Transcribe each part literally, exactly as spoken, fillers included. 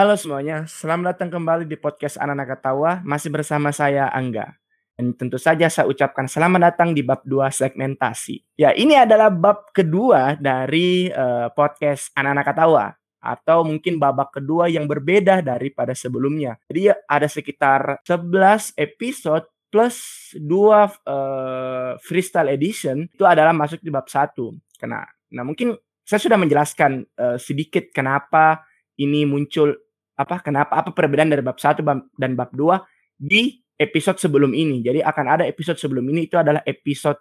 Halo semuanya, selamat datang kembali di podcast Anak-anak Ketawa. Masih bersama saya Angga. Dan tentu saja saya ucapkan selamat datang di bab dua segmentasi. Ya, ini adalah bab kedua dari uh, podcast Anak-anak Ketawa, atau mungkin babak kedua yang berbeda daripada sebelumnya. Jadi ada sekitar sebelas episode plus dua uh, freestyle edition. Itu adalah masuk di bab satu. Kena. Nah, mungkin saya sudah menjelaskan uh, sedikit kenapa ini muncul, apa kenapa apa perbedaan dari bab satu dan bab dua di episode sebelum ini. Jadi akan ada episode sebelum ini, itu adalah episode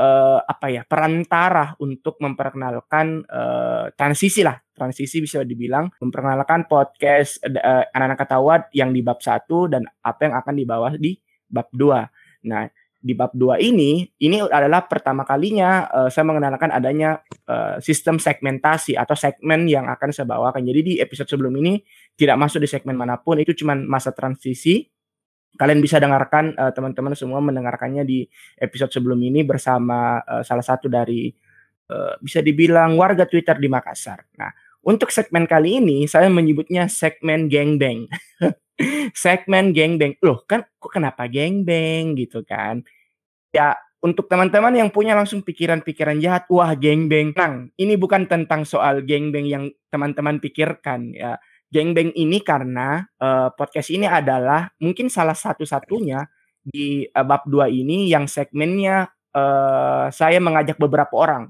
uh, apa ya, perantara untuk memperkenalkan uh, transisi lah. Transisi bisa dibilang memperkenalkan podcast uh, Anak-anak Ketawa yang di bab satu dan apa yang akan dibawa di bab dua. Nah, di bab dua ini, ini adalah pertama kalinya uh, saya mengenalkan adanya uh, sistem segmentasi atau segmen yang akan saya bawakan. Jadi di episode sebelum ini tidak masuk di segmen manapun, itu cuma masa transisi. Kalian bisa dengarkan, uh, teman-teman semua mendengarkannya di episode sebelum ini bersama uh, salah satu dari uh, bisa dibilang warga Twitter di Makassar. Nah, untuk segmen kali ini saya menyebutnya segmen gengbang. Segmen gengbang. Loh, kan kok kenapa gengbang gitu kan? Ya, untuk teman-teman yang punya langsung pikiran-pikiran jahat, wah gengbang. Nah, ini bukan tentang soal gengbang yang teman-teman pikirkan ya. Gengbang ini karena uh, podcast ini adalah mungkin salah satu-satunya di uh, bab dua ini yang segmennya uh, saya mengajak beberapa orang.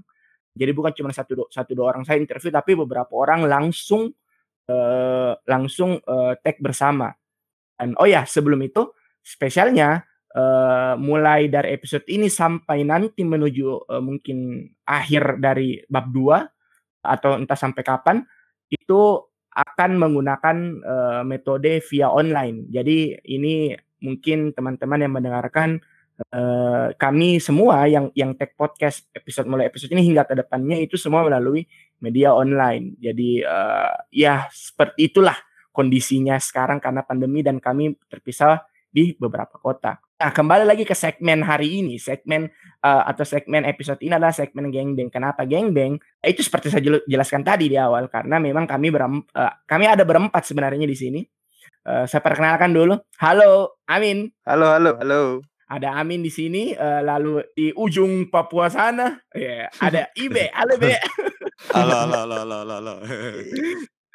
Jadi bukan cuma satu satu dua orang saya interview, tapi beberapa orang langsung Uh, langsung uh, tag bersama. Dan oh ya, sebelum itu spesialnya uh, mulai dari episode ini sampai nanti menuju uh, mungkin akhir dari bab dua atau entah sampai kapan, itu akan menggunakan uh, metode via online. Jadi ini mungkin teman-teman yang mendengarkan uh, kami semua yang yang tag podcast episode mulai episode ini hingga ke depannya itu semua melalui media online. Jadi uh, ya seperti itulah kondisinya sekarang karena pandemi dan kami terpisah di beberapa kota. Nah, kembali lagi ke segmen hari ini. Segmen uh, atau segmen episode ini adalah segmen gengbang. Kenapa gengbang? Itu seperti saya jelaskan tadi di awal, karena memang kami berem, uh, kami ada berempat sebenarnya di sini. Uh, saya perkenalkan dulu. Halo, Amin. Halo, halo, halo. Ada Amin di sini, uh, lalu di ujung Papua sana, yeah, ada Ibe. Halo, Ibe. Halo, halo, halo, halo, halo.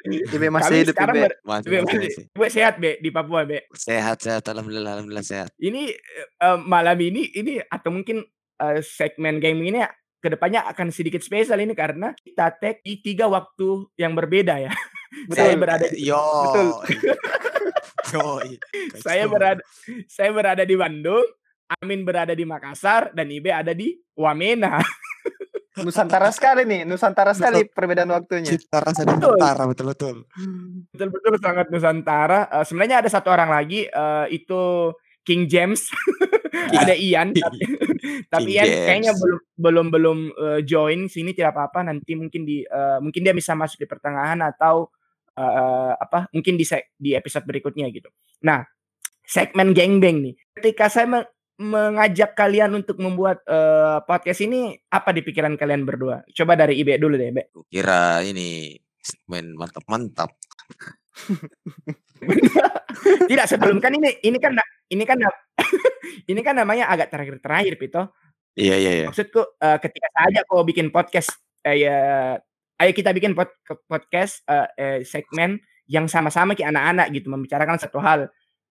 Ibe masih hidup, Ibe. Ibe masih. Ibe sehat, Be, di Papua, Be. Sehat, sehat. Alhamdulillah, alhamdulillah sehat. Ini uh, malam ini, ini atau mungkin uh, segmen gaming ini kedepannya akan sedikit spesial ini karena kita tag di tiga waktu yang berbeda ya. Betul, berada di... Yo. Betul. Yo. Saya berada, saya berada di Bandung. Amin berada di Makassar dan Ibe ada di Wamena. Nusantara sekali nih, Nusantara sekali betul, perbedaan waktunya. Nusantara, Nusantara betul betul. Betul betul sangat Nusantara. Uh, sebenarnya ada satu orang lagi uh, itu King James, ada Ian. Tapi, tapi Ian James kayaknya belum belum belum uh, join sini, tidak apa-apa. Nanti mungkin di uh, mungkin dia bisa masuk di pertengahan atau uh, apa? Mungkin di di episode berikutnya gitu. Nah, segmen gengbang nih. Ketika saya me- mengajak kalian untuk membuat uh, podcast ini, apa di pikiran kalian berdua? Coba dari Ibe dulu deh, Ibe. Kira ini main mantap-mantap. Tidak, sebelum kan ini ini kan ini kan ini kan namanya agak terakhir-terakhir, Pito. Iya, iya, iya. Maksudku uh, ketika saja kau bikin podcast, eh, ya, ayo kita bikin pod, podcast uh, eh, segmen yang sama-sama kayak anak-anak gitu, membicarakan satu hal.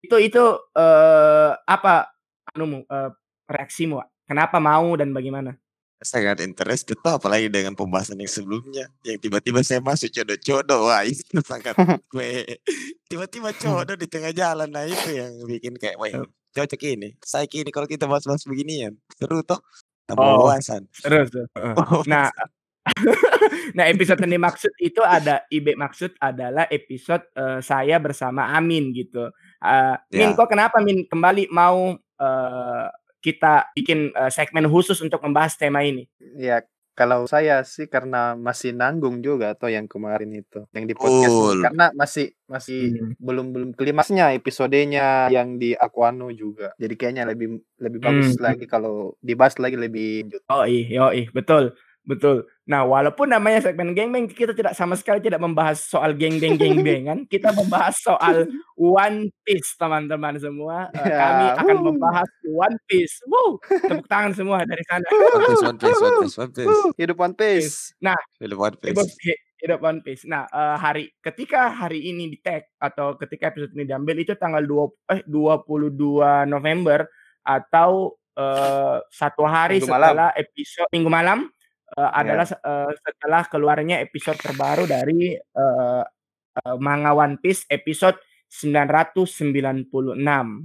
Itu itu uh, apa anumu uh, reaksimu, kenapa mau dan bagaimana? Sangat interest gitu, apalagi dengan pembahasan yang sebelumnya yang tiba-tiba saya masuk codo-codo, wah itu sangat gue tiba-tiba codo di tengah jalan, nah itu yang bikin kayak wah cocok ini, saya kini kalau kita bahas-bahas beginian seru toh, tambah oh, wawasan. Seru, seru. Uh. Nah, nah episode yang dimaksud itu ada Ibe, maksud adalah episode uh, saya bersama Amin gitu. Uh, Min, ya. Kok kenapa Min kembali mau uh, kita bikin uh, segmen khusus untuk membahas tema ini? Ya, kalau saya sih karena masih nanggung juga atau yang kemarin itu, yang di podcast cool. Karena masih masih hmm. belum belum klimaksnya episodenya yang di Aquano juga. Jadi kayaknya lebih lebih bagus hmm. lagi kalau dibahas lagi lebih lanjut. Oh iya, oh iya, betul. Betul. Nah, walaupun namanya segmen gengbang, kita tidak sama sekali tidak membahas soal gengbang gengbang kan. Kita membahas soal One Piece, teman-teman semua. Uh, yeah. Kami akan Woo. membahas One Piece. Woo. Tepuk tangan semua dari sana. One Piece, One Piece, One Piece, One Piece. Hidup One Piece. Nah, hidup One Piece. Hidup One Piece. Nah, uh, hari ketika hari ini di tag atau ketika episode ini diambil itu tanggal dua puluh dua November atau uh, satu hari minggu setelah malam. episode Minggu malam. Uh, yeah. Adalah uh, setelah keluarnya episode terbaru dari uh, uh, manga One Piece episode sembilan ratus sembilan puluh enam.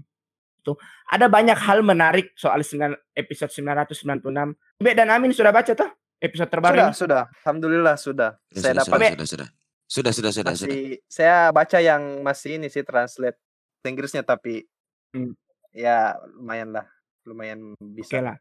Tuh, ada banyak hal menarik soal episode sembilan ratus sembilan puluh enam. Ibe dan Amin sudah baca tuh episode terbaru? Sudah, sudah. Alhamdulillah sudah. Ya, saya sudah, dapat sudah, sudah, sudah, sudah, sudah, masih, sudah. Saya baca yang masih ini sih translate Inggrisnya tapi hmm. ya lumayan lah, lumayan bisa. Okay lah.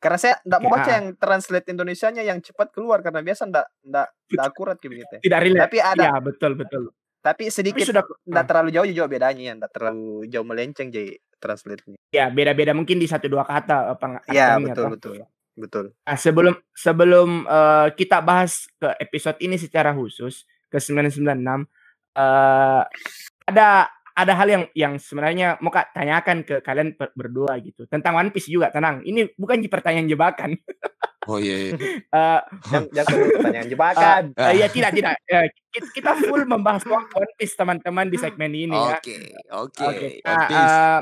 Karena saya enggak mau baca yang translate Indonesianya yang cepat keluar karena biasa enggak enggak akurat kayak begitu. Tidak relate. Tapi ada. Iya, betul betul. Tapi sedikit tapi sudah enggak terlalu jauh juga bedanya, enggak terlalu jauh melenceng jadi translate-nya. Ya, beda-beda mungkin di satu dua kata apa. Iya, betul atau. betul. Betul. Nah, sebelum sebelum uh, kita bahas ke episode ini secara khusus ke sembilan sembilan enam uh, ada ada hal yang yang sebenarnya mau Kak tanyakan ke kalian berdua gitu tentang One Piece juga. Tenang, ini bukan pertanyaan jebakan. Oh iya. Yeah, yeah. uh, Jangan pertanyaan jebakan. Uh, uh, ya tidak tidak. Uh, kita full membahas One Piece teman-teman di segmen ini. Oke oke.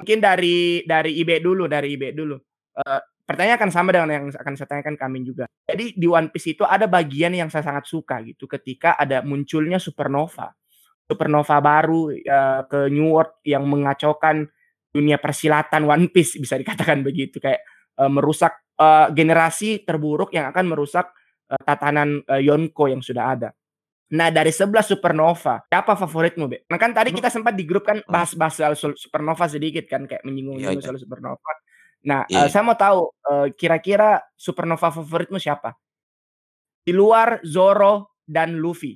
Mungkin dari dari Ibe dulu dari Ibe dulu. Uh, pertanyaan akan sama dengan yang akan saya tanyakan kami juga. Jadi di One Piece itu ada bagian yang saya sangat suka gitu ketika ada munculnya supernova. Supernova baru uh, ke New World yang mengacaukan dunia persilatan One Piece bisa dikatakan begitu kayak uh, merusak uh, generasi terburuk yang akan merusak uh, tatanan uh, Yonko yang sudah ada. Nah dari sebelah supernova siapa favoritmu Be? Nah kan tadi kita sempat di grup kan bahas-bahas soal supernova sedikit kan kayak menyinggung-nyinggung soal supernova. Nah yeah. uh, saya mau tahu uh, kira-kira supernova favoritmu siapa? Di luar Zoro dan Luffy.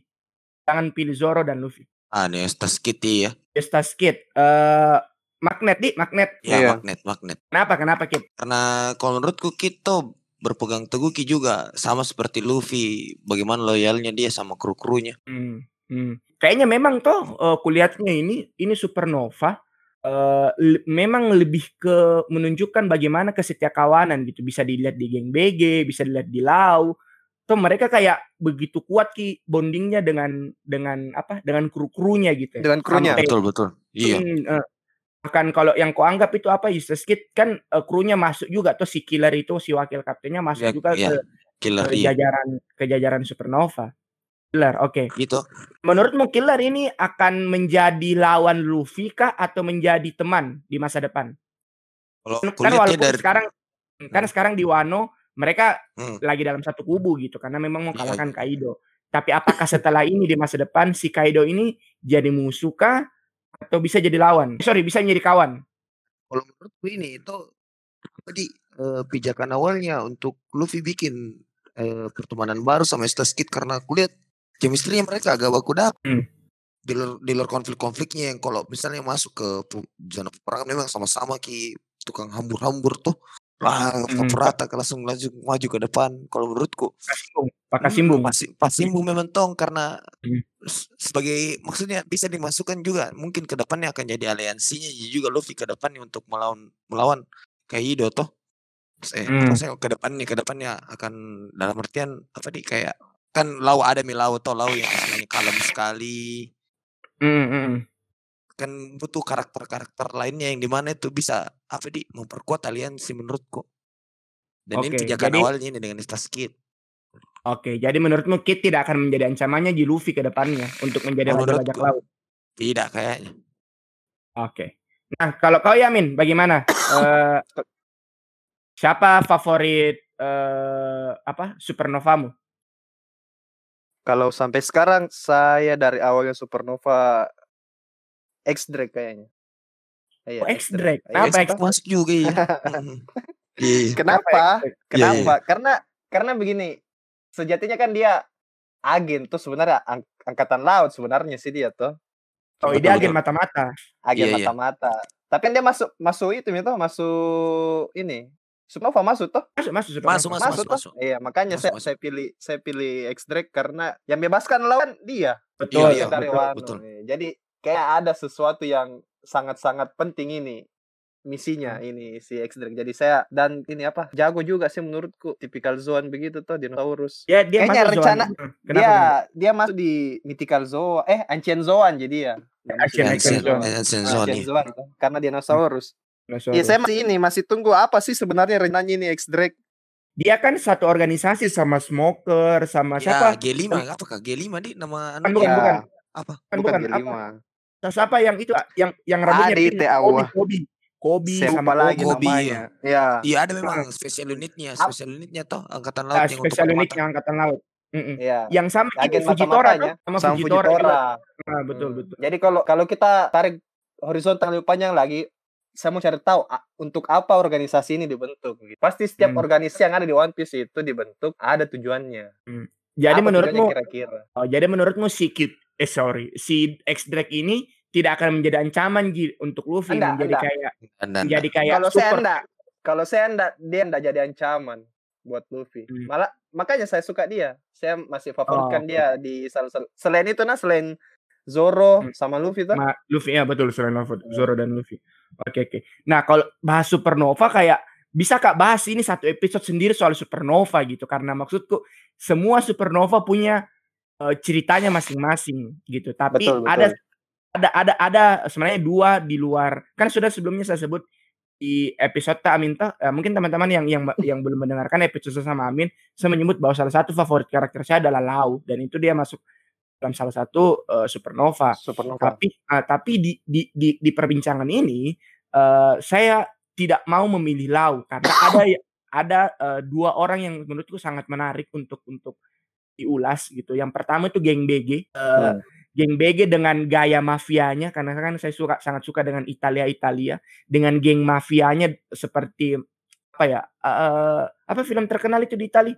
Jangan pilih Zoro dan Luffy. Ah, ini Eustass Kid ya. Eustass Kid. Uh, magnet di magnet. Ya, yeah. magnet, magnet. Kenapa? Kenapa Kid? Karena kalau menurutku Kid tuh berpegang teguh Kid juga sama seperti Luffy. Bagaimana loyalnya dia sama kru-krunya. Hmm, hmm. Kayaknya memang tuh uh, kulihatnya ini ini supernova uh, le- memang lebih ke menunjukkan bagaimana kesetiakawanan gitu. Bisa dilihat di geng B G, bisa dilihat di Lau. Tuh mereka kayak begitu kuat Ki bondingnya dengan dengan apa dengan kru-krunya gitu ya. Dengan krunya sampai, betul betul iya uh, kan kalau yang kau anggap itu apa Eustass Kid kan uh, krunya masuk juga tuh si Killer itu si wakil kaptennya masuk ya, juga ya. Ke, Killer, ke jajaran iya. ke jajaran supernova Killer oke okay. Gitu menurutmu Killer ini akan menjadi lawan Luffy kah atau menjadi teman di masa depan kalau kan walaupun dari... sekarang kan hmm. sekarang di Wano mereka hmm. lagi dalam satu kubu gitu karena memang mau kalahkan ya. Kaido. Tapi apakah setelah ini di masa depan si Kaido ini jadi musuh kah atau bisa jadi lawan? Sorry bisa jadi kawan. Kalau menurutku ini itu tadi uh, pijakan awalnya untuk Luffy bikin uh, pertemanan baru sama Eustass Kid karena aku lihat chemistry-nya mereka agak baku dapet. Hmm. Di luar konflik-konfliknya yang kalau misalnya masuk ke zona perang memang sama-sama Ki tukang hambur-hambur tuh. Wah, merata mm. langsung maju, maju ke depan. Kalau menurutku, pakai simbung, pas simbung memang tong karena mm. sebagai maksudnya bisa dimasukkan juga. Mungkin ke depannya akan jadi aliansinya juga Luffy ke depannya untuk melawan melawan Kaido toh. Eh, mm. Maksudnya ke depannya ke depannya akan dalam artian apa nih kayak kan Lau ada Milau toh Lau yang sebenarnya kalem sekali. Mm-mm. Kan butuh karakter-karakter lainnya yang dimana itu bisa apa di memperkuat aliansi menurutku dan okay, ini pijakan awalnya ini dengan Eustass Kid. Oke, okay, jadi menurutmu Kid tidak akan menjadi ancamannya di Luffy ke depannya untuk menjadi bajak laut? Tidak kayaknya. Oke, okay. Nah kalau kau Yamin bagaimana? uh, siapa favorit uh, apa supernovamu? Kalau sampai sekarang saya dari awalnya supernova X Drake kayaknya. Iya. Oh, X Drake. Kenapa X masuk juga ya? Kenapa? Kenapa? Karena karena begini. Sejatinya kan dia agen tuh sebenarnya ang- angkatan laut sebenarnya sih dia tuh. Oh, betul, dia betul. agen mata-mata. Agen yeah, mata-mata. Yeah. Tapi kan dia masuk masuk itu gitu masuk ini Supernova masuk toh? Masuk, masuk, Supernova. masuk, masuk, masuk, masuk, masuk. Iya, makanya masuk, saya, masuk. saya pilih saya pilih X Drake karena yang bebaskan lawan dia. Betul, iya, dari Wano. Betul. Jadi kayak ada sesuatu yang sangat-sangat penting ini misinya hmm. ini si X Drake. Jadi saya dan ini apa? Jago juga sih menurutku. Tipikal Zoan begitu toh, dinosaurus. Ya, dia kayaknya rencana dia kenapa? dia masuk di mythical Zoan, eh ancient Zoan jadi ya. Ancient Zoan. Ancient Zoan karena dinosaurus. Iya, saya masih ini masih tunggu apa sih sebenarnya renanya ini X Drake. Dia kan satu organisasi sama Smoker, sama ya, siapa? G lima atau K G lima nih nama anak. Bukan, ya. bukan. Apa? Bukan, bukan G lima. Terus apa yang itu yang yang rambutnya Kobi, Kobi. Kobi sama lagi Kobi, namanya. Iya. Iya, ada memang special unitnya, special unitnya toh angkatan laut nah, yang special untuk unitnya angkatan laut. Mm-mm. Ya. Yang sama agen Fujitora ya, sama Fujitora. Nah, betul hmm. betul. Jadi kalau kalau kita tarik horizontal lebih panjang lagi, saya mau cari tahu untuk apa organisasi ini dibentuk. Pasti setiap hmm. organisasi yang ada di One Piece itu dibentuk ada tujuannya. Hmm. Jadi apa menurutmu kira-kira? Oh, jadi menurutmu si Kid, eh sorry, si X Drake ini tidak akan menjadi ancaman untuk Luffy anda, menjadi anda. kayak anda, anda. menjadi kayak kalau super. saya enggak kalau saya enggak dia enggak jadi ancaman buat Luffy. Hmm. Malah makanya saya suka dia. Saya masih favoritkan oh, dia okay. di sel-sel. Selain itu nah selain Zoro hmm. sama Luffy tuh. Ma, Luffy ya betul selain Luffy, Zoro dan Luffy. Oke oke. Nah kalau bahas Supernova kayak bisa Kak bahas ini satu episode sendiri soal Supernova gitu karena maksudku semua Supernova punya uh, ceritanya masing-masing gitu. Tapi betul, betul. ada ada ada ada sebenarnya dua di luar. Kan sudah sebelumnya saya sebut di episode Amin tuh uh, mungkin teman-teman yang yang yang belum mendengarkan episode sama Amin saya menyebut bahwa salah satu favorit karakter saya adalah Lau dan itu dia masuk dalam salah satu uh, supernova. supernova. Tapi uh, tapi di, di di di perbincangan ini uh, saya tidak mau memilih Lau karena ada ada uh, dua orang yang menurutku sangat menarik untuk untuk diulas gitu. Yang pertama itu geng B G. Uh, hmm. Geng B G dengan gaya mafianya karena kan saya suka sangat suka dengan Italia Italia dengan geng mafianya seperti apa ya? Uh, apa film terkenal itu di Italia?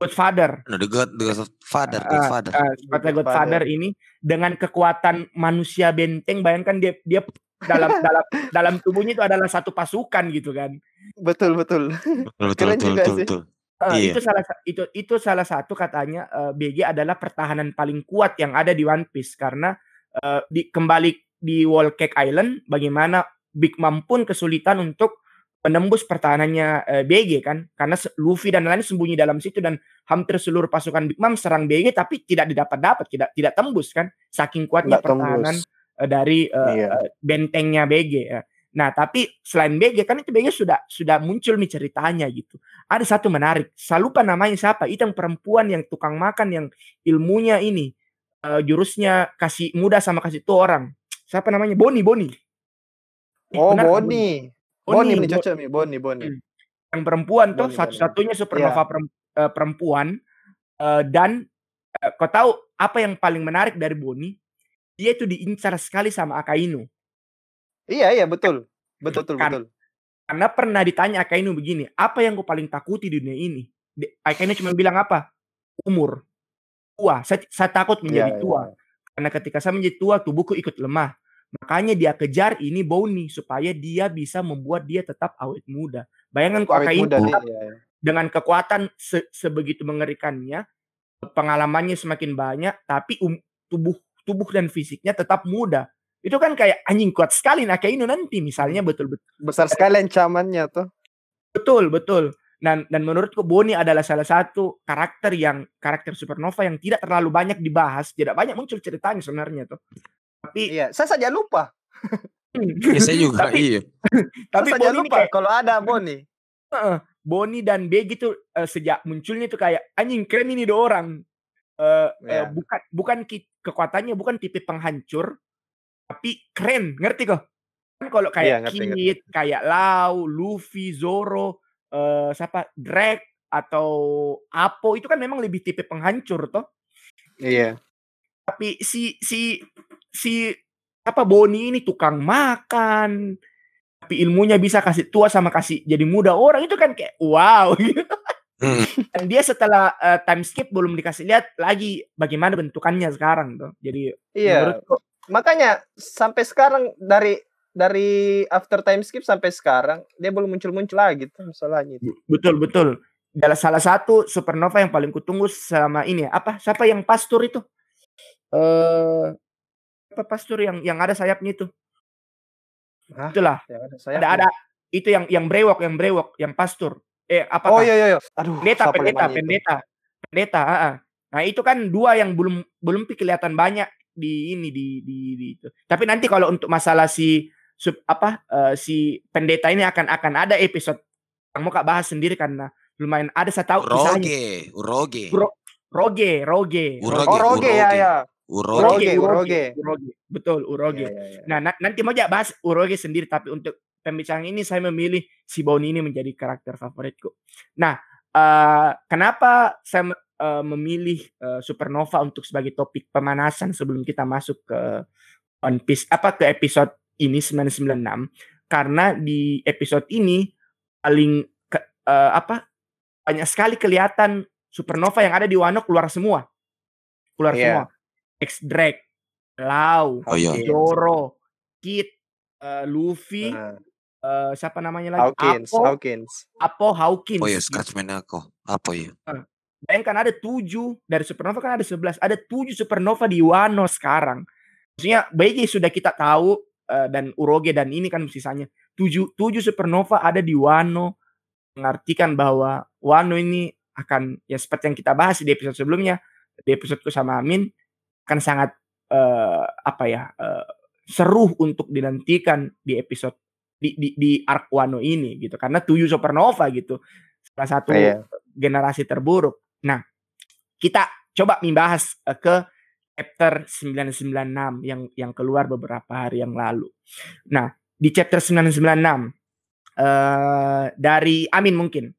Godfather. No, the God, the Godfather, Godfather. Uh, uh, Godfather. Godfather ini dengan kekuatan manusia benteng, bayangkan dia dia dalam dalam dalam tubuhnya itu adalah satu pasukan gitu kan. Betul betul. betul, betul Keren betul, juga betul, sih. Betul. Uh, iya. Itu salah itu itu salah satu katanya uh, B G adalah pertahanan paling kuat yang ada di One Piece karena uh, di, kembali di Wall Cake Island, bagaimana Big Mom pun kesulitan untuk penembus pertahanannya eh, B G kan karena Luffy dan lain sembunyi dalam situ dan hampir seluruh pasukan Big Mom serang B G tapi tidak didapat-dapat tidak tidak tembus kan saking kuatnya Nggak pertahanan eh, dari eh, iya. bentengnya B G ya. Nah tapi selain B G kan itu B G sudah sudah muncul nih ceritanya gitu ada satu menarik saya lupa namanya siapa itu yang perempuan yang tukang makan yang ilmunya ini eh, jurusnya kasih muda sama kasih tua orang siapa namanya Bonney Bonney eh, oh Bonney Bonney, Bonney, cocok nih, Bonney, Bonney. Yang perempuan Bonney, tuh satu-satunya supernova yeah. perempuan uh, dan uh, kau tahu apa yang paling menarik dari Bonney? Dia itu diincar sekali sama Akainu. Iya, iya, betul. Betul, betul, karena, betul. Karena pernah ditanya Akainu begini, "Apa yang kau paling takuti di dunia ini?" Akainu cuma bilang apa? Umur. Tua. Saya, saya takut menjadi yeah, tua. Yeah. Karena ketika saya menjadi tua, tubuhku ikut lemah. Makanya dia kejar ini Bonney supaya dia bisa membuat dia tetap awet muda. Bayangkan kok Akainu dengan kekuatan se sebegitu mengerikannya, pengalamannya semakin banyak, tapi um, tubuh tubuh dan fisiknya tetap muda. Itu kan kayak anjing kuat sekali Akainu nanti misalnya betul-betul besar sekali ancamannya tuh. Betul betul. Dan dan menurutku Bonney adalah salah satu karakter yang karakter supernova yang tidak terlalu banyak dibahas, tidak banyak muncul ceritanya sebenarnya tuh. Tapi iya, saya saja lupa. Ya, saya juga tapi, iya. Tapi saya saja lupa kayak, kalau ada Bonney. Uh, Bonney dan B G itu uh, sejak munculnya itu kayak anjing keren ini dua orang. Uh, yeah. uh, bukan bukan kekuatannya bukan tipe penghancur, tapi keren, ngerti kok? Kan kalau kayak yeah, Kid, ngerti. kayak Lau, Luffy, Zoro, uh, siapa Drake atau Apo itu kan memang lebih tipe penghancur toh. Iya. Yeah. Tapi si si si apa Bonney ini tukang makan tapi ilmunya bisa kasih tua sama kasih jadi muda orang itu kan kayak wow gitu. Hmm. Dan dia setelah uh, time skip belum dikasih lihat lagi bagaimana bentukannya sekarang tuh. Jadi iya. Menurutku, makanya sampai sekarang dari dari after time skip sampai sekarang dia belum muncul-muncul lagi tuh masalahnya. Betul betul. Adalah salah satu supernova yang paling kutunggu selama ini. Apa? Siapa yang pastur itu? Eh, apa pastur yang yang ada sayapnya itu? Hah? Itulah. Ada, sayapnya. ada ada itu yang yang brewok, yang brewok, yang pastur. Eh, apa? Oh iya iya. Aduh. Pendeta, pendeta, pendeta. Pendeta, heeh. Nah, itu kan dua yang belum belum kelihatan banyak di ini di di, di itu. Tapi nanti kalau untuk masalah si sub, apa uh, si pendeta ini akan akan ada episode yang mau Kak bahas sendiri karena lumayan ada saya tahu Urouge, Urouge. Urouge, Urouge. Urouge ya ya. Urouge, Urouge. Urouge. Betul, Urouge. Ya, ya, ya. Nah, na- nanti mau aja bahas Urouge sendiri tapi untuk pembicaraan ini saya memilih si Bonney ini menjadi karakter favoritku. Nah, uh, kenapa saya uh, memilih uh, Supernova untuk sebagai topik pemanasan sebelum kita masuk ke One Piece apa ke episode ini sembilan sembilan enam karena di episode ini paling ke, uh, apa banyak sekali kelihatan supernova yang ada di Wano keluar semua keluar yeah. semua X Drake, Lau, oh, yeah. Zoro, Kid, uh, Luffy, uh. Uh, siapa namanya lagi? Hawkins, Apo, Hawkins. Apo Hawkins. Oh ya, Scratchman Apo, Apo ya. Uh, bayangkan ada tujuh dari supernova kan ada sebelas, ada tujuh supernova di Wano sekarang. Maksudnya B J sudah kita tahu. Dan Urouge dan ini kan sisanya tujuh, tujuh supernova ada di Wano mengartikan bahwa Wano ini akan ya seperti yang kita bahas di episode sebelumnya di episodeku sama Amin akan sangat uh, apa ya uh, seru untuk dinantikan di episode di, di, di arc Wano ini gitu karena tujuh supernova gitu salah satu oh, yeah. generasi terburuk. Nah kita coba membahas uh, ke chapter sembilan sembilan enam yang yang keluar beberapa hari yang lalu. Nah, di chapter sembilan sembilan enam uh, dari Amin mungkin.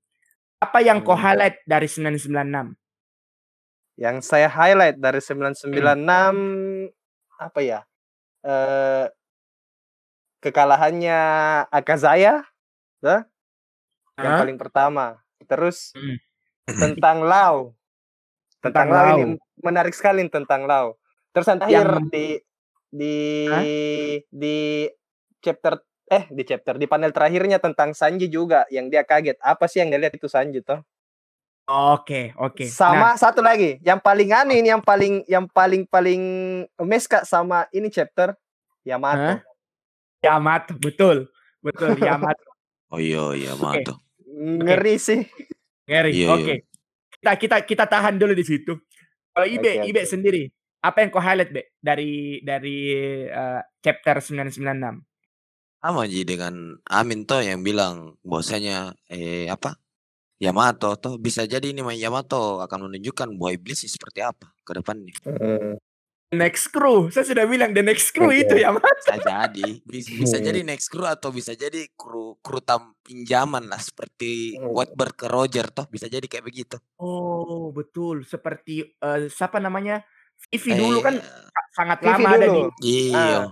Apa yang hmm. kau highlight dari sembilan sembilan enam? Yang saya highlight dari sembilan sembilan enam hmm. apa ya? Uh, kekalahannya Akazaya, huh? yang huh? paling pertama. Terus hmm. tentang Lau. Tentang, tentang Lau ini menarik sekali tentang Lau. Terus yang terakhir di di Hah? di chapter eh di chapter di panel terakhirnya tentang Sanji juga yang dia kaget apa sih yang dia lihat itu Sanji toh? Oke oke. Sama nah. satu lagi yang paling aneh ini yang paling yang paling paling mes Kak sama ini chapter Yamato. Hah? Yamato betul betul Yamato. Oh iya Yamato. Okay. Ngeri sih. Ngeri. Oke. Okay. Kita kita kita tahan dulu di situ. Kalau Ibe, okay, Ibe okay. sendiri, apa yang kau highlight Be dari dari uh, chapter sembilan sembilan enam? Sama aja dengan Amin toh yang bilang bahwasanya eh apa? Yamato toh bisa jadi ini main Yamato akan menunjukkan buah iblis seperti apa ke depannya. Next crew, saya sudah bilang the next crew okay. itu Yamato. Bisa jadi, bisa, bisa jadi next crew atau bisa jadi kru kru tam pinjaman lah seperti Watberg ke Roger toh bisa jadi kayak begitu. Oh betul, seperti uh, siapa namanya Vivi eh, dulu kan sangat Vivi lama dulu. ada di. Iya. Uh,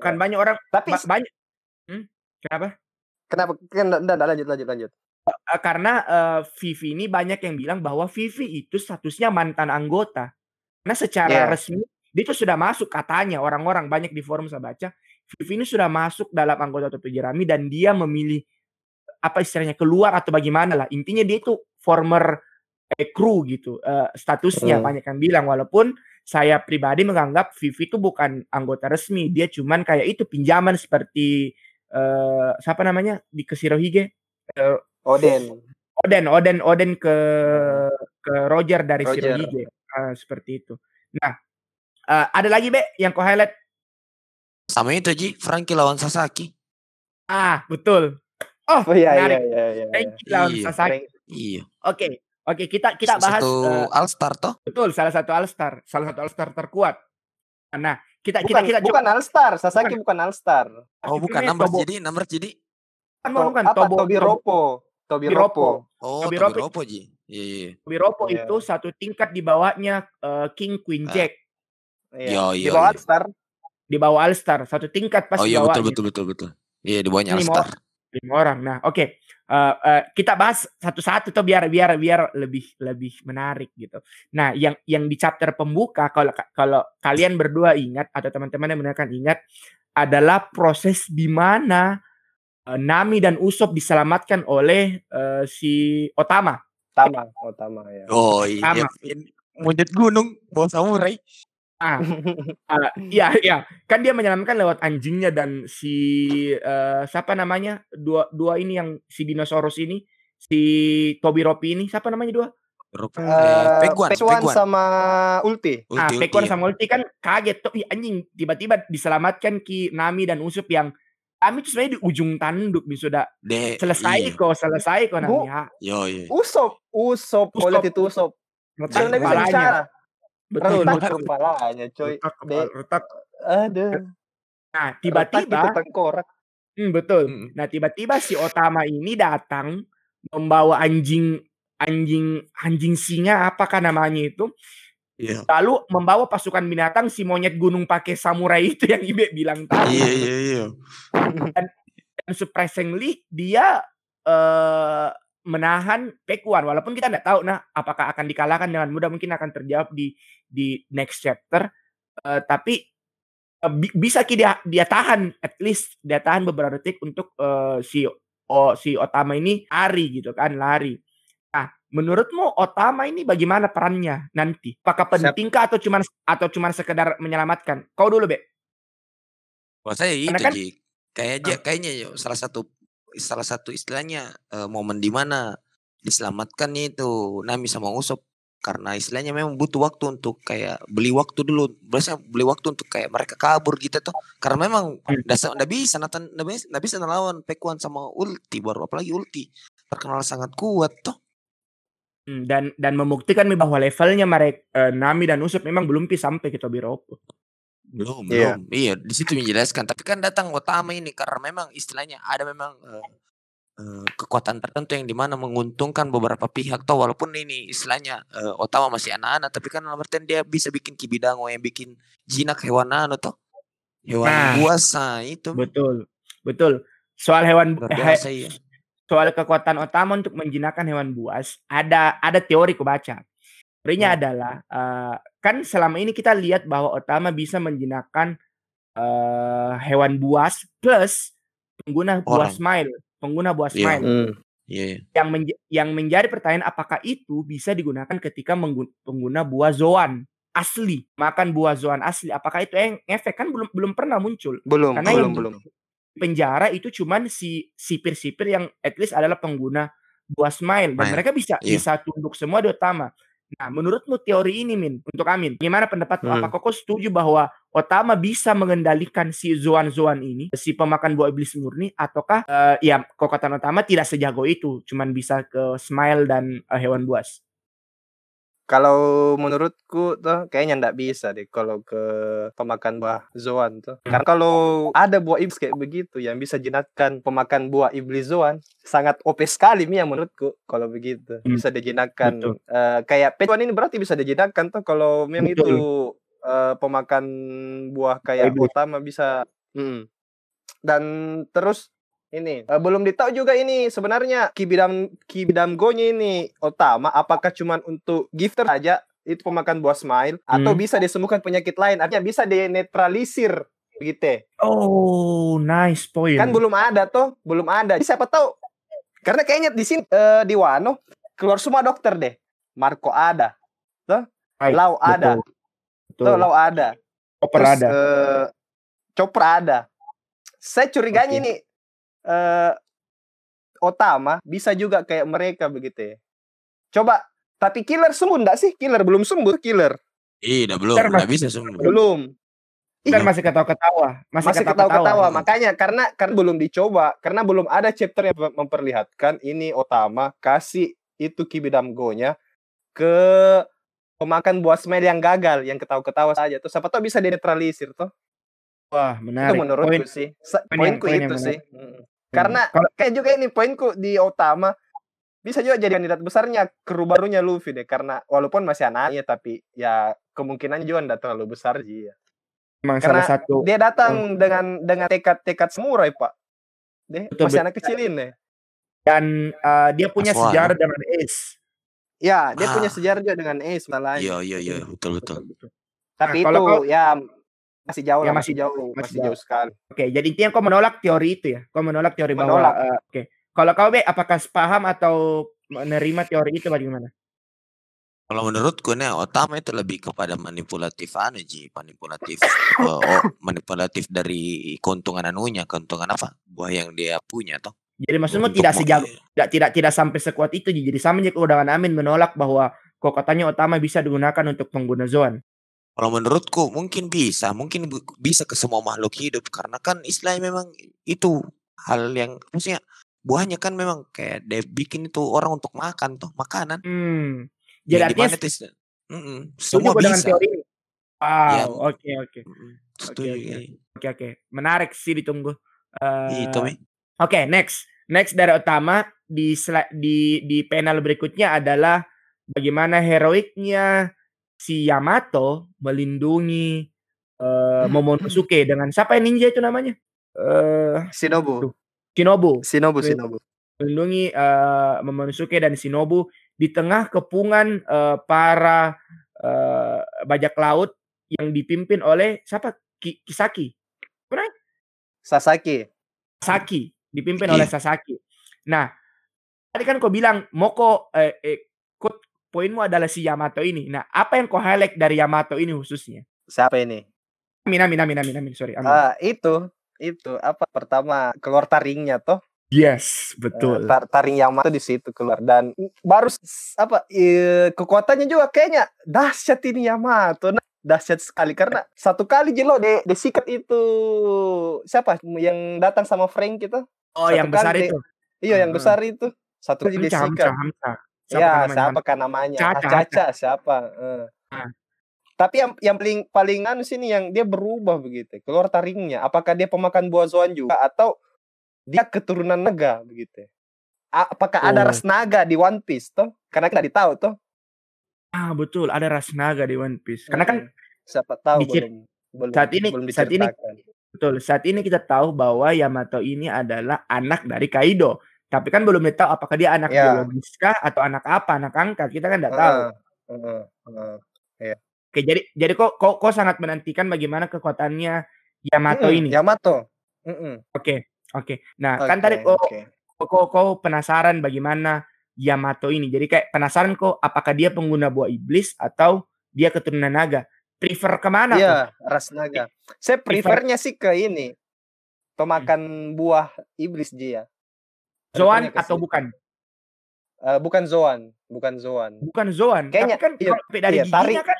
kan banyak orang, tapi ba- banyak. Hmm? Kenapa? Kenapa? Kenapa? Lanjut lanjut lanjut. Uh, karena uh, Vivi ini banyak yang bilang bahwa Vivi itu statusnya mantan anggota. Karena secara yeah. resmi dia itu sudah masuk katanya orang-orang banyak di forum saya baca Vivi ini sudah masuk dalam anggota Topi Jerami dan dia memilih apa istilahnya keluar atau bagaimana lah intinya dia itu former eh, crew gitu uh, statusnya hmm. banyak yang bilang walaupun saya pribadi menganggap Vivi itu bukan anggota resmi dia cuman kayak itu pinjaman seperti uh, siapa namanya di Kesirohige uh, Oden Oden Oden Oden ke ke Roger dari Kesirohige uh, seperti itu. Nah Uh, ada lagi Be yang kau highlight? Sama itu Ji, Franky lawan Sasaki. Ah betul. Oh, oh iya, menarik. Iya, iya, iya. Franky lawan iya, Sasaki. Iya. Oke, okay. oke okay, kita kita salah bahas. Salah satu uh, All Star toh? Betul, salah satu All Star, salah satu All Star terkuat. Nah kita bukan, kita kita bukan All Star, Sasaki bukan, bukan All Star. Oh bukan number Tobi. jadi number jadi. Kan mau kan Tobi Roppo. Tobi Roppo. Oh Tobi Roppo Ji. Iya. Tobi Roppo itu satu tingkat di bawahnya uh, King Queen Jack. Ah. Iya, di bawah All-Star. Di bawah All-Star, satu tingkat pas di bawah. Oh iya betul betul betul betul. Iya di bawahnya All-Star. Lima orang. Nah, oke. Okay. Uh, uh, kita bahas satu-satu tuh biar biar biar lebih lebih menarik gitu. Nah, yang yang di chapter pembuka kalau kalau kalian berdua ingat atau teman-teman yang mendengarkan ingat adalah proses di mana uh, Nami dan Usopp diselamatkan oleh uh, si Otama. Otama, Otama ya. Oh iya. Mujud gunung, bawa samurai. Ah, uh, iya iya, kan dia menyelamatkan lewat anjingnya dan si uh, siapa namanya dua dua ini yang si dinosaurus ini, si Tobi Roppo ini, siapa namanya dua? Uh, Pekwan, Pekwan sama Ulti. Ulti ah, Pekwan ulti, sama Ulti kan kaget tuh, anjing tiba-tiba diselamatkan Ki Nami dan Usopp yang Nami tuh sebenarnya di ujung tanduk nih sudah De, selesai iya. kok, selesai kok Nami. Yo yo. Usopp, Usopp, boleh itu Usopp. Betul bicara. Betul, retak kepalanya coy. Retak, kepala, retak. Aduh. Nah tiba-tiba tengkorak. Hmm, betul. Hmm. Nah tiba-tiba si Otama ini datang membawa anjing anjing anjing singa apakah namanya itu. Yeah. Lalu membawa pasukan binatang si monyet gunung pakai samurai itu yang Ibe bilang tadi. Iya iya iya. Dan surprisingly dia uh, menahan Pekuan, walaupun kita nggak tahu nah apakah akan dikalahkan dengan mudah, mungkin akan terjawab di di next chapter, uh, tapi uh, bi bisa dia dia tahan, at least dia tahan beberapa detik untuk uh, si oh, si Otama ini lari gitu kan, lari. Nah menurutmu Otama ini bagaimana perannya nanti, apakah pentingkah atau cuman atau cuman sekedar menyelamatkan? Kau dulu Be. Wah saya itu kan, kayaknya uh, kayaknya yo, salah satu salah satu istilahnya uh, momen dimana diselamatkan itu Nami sama Usopp, karena istilahnya memang butuh waktu untuk kayak beli waktu dulu, biasanya beli waktu untuk kayak mereka kabur gitu tuh, karena memang dasar nggak bisa natan nggak bisa ngelawan Pekuan sama Ulti, baru apalagi Ulti terkenal sangat kuat tuh, dan dan membuktikan bahwa levelnya mereka uh, Nami dan Usopp memang belum pi sampai ke Tobi Roppo. Belum, yeah. belum. Iya, di situ menjelaskan. Tapi kan datang Otama ini karena memang istilahnya ada memang uh, uh, kekuatan tertentu yang dimana menguntungkan beberapa pihak. Toh walaupun ini istilahnya uh, Otama masih anak-anak, tapi kan Albertan dia bisa bikin kibidango yang bikin jinak hewan anu toh. Hewan nah, buasa itu. Betul. Betul. Soal hewan buasa he, iya. Soal kekuatan Otama untuk menjinakkan hewan buas, ada ada teori ku baca. Teorinya hmm. adalah uh, kan selama ini kita lihat bahwa Otama bisa menjinakkan uh, hewan buas plus pengguna buas mile, pengguna buas yeah. mile. Mm. Yeah, yeah. Yang menj yang menjadi pertanyaan apakah itu bisa digunakan ketika pengguna buas zoan asli, makan buas zoan asli, apakah itu yang efek kan belum belum pernah muncul. Belum, Karena belum, belum. Penjara itu cuman si sipir-sipir yang at least adalah pengguna buas mile dan mile. mereka bisa yeah. bisa tunduk semua di Otama. Nah, menurutmu teori ini, Min, untuk Amin, gimana pendapatmu? Hmm. Apakah kau setuju bahwa Otama bisa mengendalikan si Zoan-Zoan ini, si pemakan buah iblis murni, ataukah uh, ya kekuatan Otama tidak sejago itu, cuman bisa ke smile dan uh, hewan buas? Kalau menurutku tuh kayaknya nggak bisa deh kalau ke pemakan buah zoan tuh. Karena kalau ada buah iblis kayak begitu yang bisa jinakkan pemakan buah iblis zoan, sangat O P sekali nih yang menurutku kalau begitu. Bisa dijinakkan uh, kayak Petuan ini berarti bisa dijinakkan tuh kalau memang itu uh, pemakan buah kayak Otama bisa. Mm. Dan terus ini uh, belum ditahu juga ini sebenarnya kibidam kibidamgonya ini Otama apakah cuman untuk gifter aja itu pemakan buah smile atau hmm. bisa disembuhkan penyakit lain, artinya bisa dinetralisir begitu. Oh, nice point. Kan belum ada tuh, belum ada. Siapa tahu. Karena kayaknya di sini uh, di Wano keluar semua dokter deh. Marco ada. Tuh. Lau ada. Tuh Lau ada. Chopper Terus, ada. Uh, Chopper ada. Saya curiganya okay. nih Uh, Otama bisa juga kayak mereka begitu ya. Coba, tapi Killer sembuh enggak sih? Killer belum sembuh, Killer. Iya, belum. Enggak bisa sembuh. Belum. Iya, masih ketawa-ketawa. Masih, masih ketawa-ketawa. Makanya karena karena belum dicoba, karena belum ada chapter yang memperlihatkan ini Otama kasih itu Kibidamgo-nya ke pemakan buah smell yang gagal, yang ketawa-ketawa saja. Tuh siapa tahu bisa dinetralisir tuh. Wah, menarik. Itu menurutku sih. Poinku itu sih. Karena hmm. kayak juga ini poinku di Otama bisa juga jadi kandidat besarnya kru barunya Luffy deh, karena walaupun masih anaknya tapi ya kemungkinan juga enggak terlalu besar sih ya. Memang karena salah satu dia datang hmm. dengan dengan tekad-tekad samurai, Pak. Deh, betul, masih betul. Anak kecil ini. Dan uh, dia punya Aswa, sejarah ya. dengan Ace. Ya, dia ah. punya sejarah juga dengan Ace malah. Iya, iya, iya, betul betul. Tapi nah, itu kalau... ya Masih jauh ya, lah, masih jauh, masih, masih jauh, jauh sekali. Oke, okay, jadi intinya kau menolak teori itu ya? Kau menolak teori menolak. bahwa... Uh, Oke, okay. Kalau kau Be, apakah paham atau menerima teori itu bagaimana? Kalau menurutku nih, Otama itu lebih kepada manipulatif anu ji, manipulatif, uh, oh, manipulatif dari keuntungan anunya, keuntungan apa? Buah yang dia punya toh. Jadi maksudmu untuk tidak sejago, tidak tidak tidak sampai sekuat itu ji. Jadi sama aja dengan Amin menolak bahwa kok katanya Otama bisa digunakan untuk pengguna Zoan. Kalau menurutku mungkin bisa, mungkin bisa ke semua makhluk hidup karena kan Islam memang itu hal yang maksudnya buahnya kan memang kayak dia bikin itu orang untuk makan toh, makanan. Hmm. Jadi ya, artinya itu, mm -mm, semua bisa. Teori ini. Wow, oke oke. Oke oke. Menarik sih, ditunggu. Uh, oke, okay, next. Next dari Otama di di di panel berikutnya adalah bagaimana heroiknya si Yamato melindungi uh, Momonosuke dengan siapa yang ninja itu namanya? Uh, Shinobu. Shinobu. Shinobu, Shinobu. Melindungi uh, Momonosuke dan Shinobu di tengah kepungan uh, para uh, bajak laut yang dipimpin oleh siapa? Ki Kisaki. Benar? Sasaki. Sasaki, dipimpin yeah. oleh Sasaki. Nah, tadi kan kau bilang Moko eh, eh poinmu adalah si Yamato ini. Nah, apa yang kau highlight dari Yamato ini khususnya? Siapa ini? Amin amin amin amin amin sorry. Amin. Uh, itu itu apa pertama keluar taringnya toh? Yes, betul. Tar taring Yamato di situ keluar dan baru apa e, kekuatannya juga kayaknya dahsyat ini Yamato. Nah, dahsyat sekali karena satu kali jelo de, de sikat itu siapa yang datang sama Frank gitu. Oh, satu yang besar de, itu. Iya, yang hmm. besar itu. Satu kali disikat. Hamsa, hamsa. Siapa ya, siapa kan namanya? Caca, ah, Caca, Caca. siapa? Uh. Nah. Tapi yang yang paling palingan sini yang dia berubah begitu. Keluar taringnya. Apakah dia pemakan buah zoan juga atau dia keturunan naga begitu? Apakah oh. ada ras naga di One Piece toh? Karena kita tahu toh. Ah betul, ada ras naga di One Piece. Karena kan siapa tahu belum, belum saat ini belum saat ini betul saat ini kita tahu bahwa Yamato ini adalah anak dari Kaido. Tapi kan belum tahu apakah dia anak yeah. biologis kah atau anak apa, anak angkat, kita kan tidak uh, tahu. Uh, uh, yeah. Oke, jadi jadi kok kok kok sangat menantikan bagaimana kekuatannya Yamato mm, ini. Yamato. Mm -mm. Oke. Oke, nah okay, kan tadi kok okay. kok kok penasaran bagaimana Yamato ini. Jadi kayak penasaran kok apakah dia pengguna buah iblis atau dia keturunan naga. Prefer kemana? Iya, ras naga. Saya prefernya prefer. sih ke ini. Pemakan hmm. buah iblis dia. Zoan atau bukan? Uh, bukan Zoan, bukan Zoan. Bukan Zoan. Kayaknya kan iya, dari iya, taring kan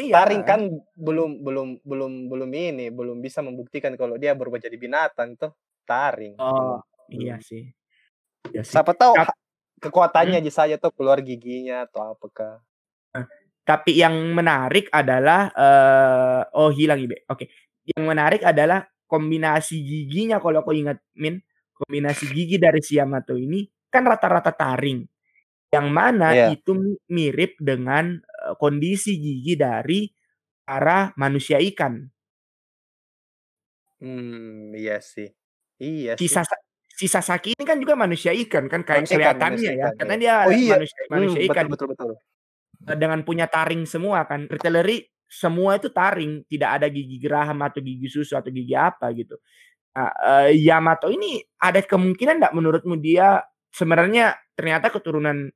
iya. Taring kan belum belum belum belum ini belum bisa membuktikan kalau dia berubah jadi binatang tuh. Taring. Oh, iya sih. Iya sih. Siapa tahu Kap kekuatannya aja hmm. saya tuh keluar giginya atau apakah. Tapi yang menarik adalah uh, oh hilang Ibe. Oke. Okay. Yang menarik adalah kombinasi giginya kalau aku ingat Min, kombinasi gigi dari si Yamato ini kan rata-rata taring. Yang mana yeah. itu mirip dengan uh, kondisi gigi dari para manusia ikan. Hmm, iya sih. Iya. Sisa si Sasaki ini kan juga manusia ikan kan kayak kelihatannya ya, karena dia oh, iya. manusia, manusia hmm, ikan. Betul, betul, betul. Dengan punya taring semua kan, artileri semua itu taring, tidak ada gigi geraham atau gigi susu atau gigi apa gitu. Nah, uh, Yamato ini ada kemungkinan nggak menurutmu dia sebenarnya ternyata keturunan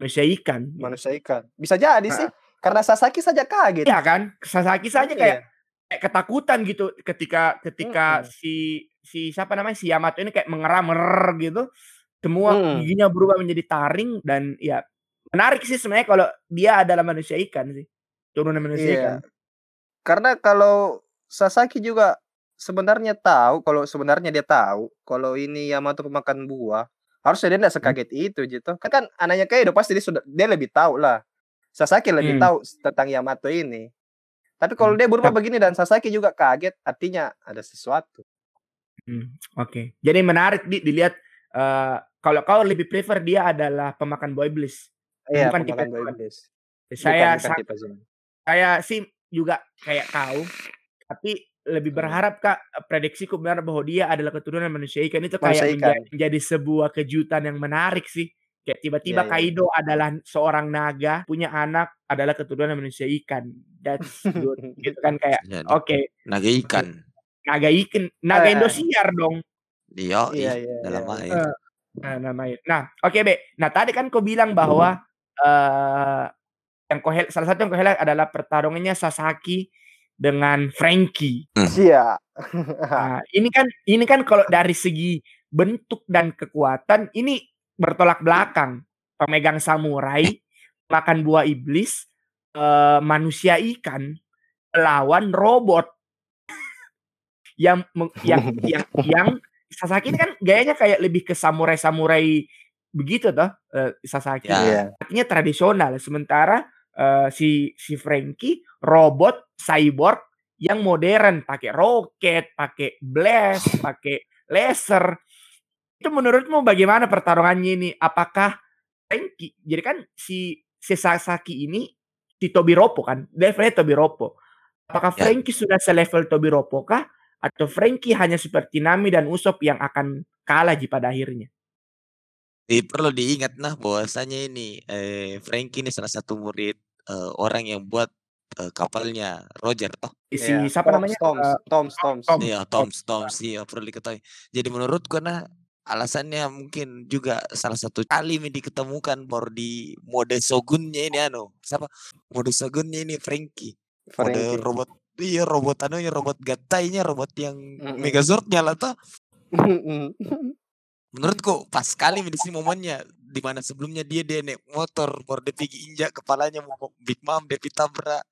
manusia ikan? Manusia ikan, bisa jadi nah. sih, karena Sasaki saja kaget. Iya kan, Sasaki saja oh, kayak. Iya. Kayak ketakutan gitu ketika ketika mm-hmm. si si siapa namanya si Yamato ini kayak mengeram gitu, semua mm. giginya berubah menjadi taring dan ya menarik sih sebenarnya kalau dia adalah manusia ikan sih, turunan manusia yeah. ikan. Karena kalau Sasaki juga sebenarnya tahu kalau sebenarnya dia tahu kalau ini Yamato pemakan buah, harusnya dia tidak sekaget mm. itu gitu. Kan kan anaknya kayak udah pasti dia sudah dia lebih tahu lah. Sasaki lebih mm. tahu tentang Yamato ini. Tapi kalau dia berubah begini dan Sasaki juga kaget, artinya ada sesuatu. Hmm, Oke, okay. Jadi menarik di, dilihat uh, kalau kau lebih prefer dia adalah pemakan buah iblis, iya, bukan pemakan buah iblis. Saya bukan, bukan saya, saya sih juga kayak kau, tapi lebih berharap kak prediksiku benar bahwa dia adalah keturunan manusia ikan itu kayak menjadi, menjadi sebuah kejutan yang menarik sih. Kayak tiba-tiba yeah, Kaido yeah. adalah seorang naga, punya anak adalah keturunan manusia ikan. That's good. Gitu kan kayak yeah, oke. Okay. Naga ikan. Naga ikan, naga uh, Indosiar dong. Iya, iya, iya, dalam air. Uh, nah, nah, nah oke okay, Be. Nah, tadi kan kau bilang bahwa uh, yang kohel, salah satu yang kohel adalah pertarungannya Sasaki dengan Franky. Iya. Hmm. Nah, ini kan ini kan kalau dari segi bentuk dan kekuatan ini bertolak belakang, pemegang samurai, makan buah iblis, uh, manusia ikan, lawan robot yang yang yang, yang Sasaki ini kan gayanya kayak lebih ke samurai-samurai begitu toh, uh, Sasaki. Yeah. Artinya tradisional. Sementara uh, si si Franky robot cyborg yang modern, pakai roket, pakai blast, pakai laser. Itu menurutmu bagaimana pertarungannya ini? Apakah Franky? Jadi kan si, si Sasaki ini si Tobi Roppo kan? Levelnya Tobi Roppo. Apakah ya. Franky sudah selevel Tobi Roppo kah? Atau Franky hanya seperti Nami dan Usopp yang akan kalah pada akhirnya? Eh, perlu diingat nah bahwasanya ini eh, Franky ini salah satu murid eh, orang yang buat eh, kapalnya Roger toh. Si ya. siapa Tom, namanya? Tom, Tom, Tom. Iya, Tom, Tom sih perlu diketahui. Jadi menurutku nah alasannya mungkin juga salah satu kali ini diketemukan baru di mode Shogunnya ini anu siapa mode Shogunnya ini Franky, mode robot iya robot anunya robot gatainya robot yang mm-hmm. Megazordnya lah toh. Menurutku pas sekali di sini momennya di mana sebelumnya dia dia naik motor baru dia pergi injak kepalanya mau Big Mom dia ditabrak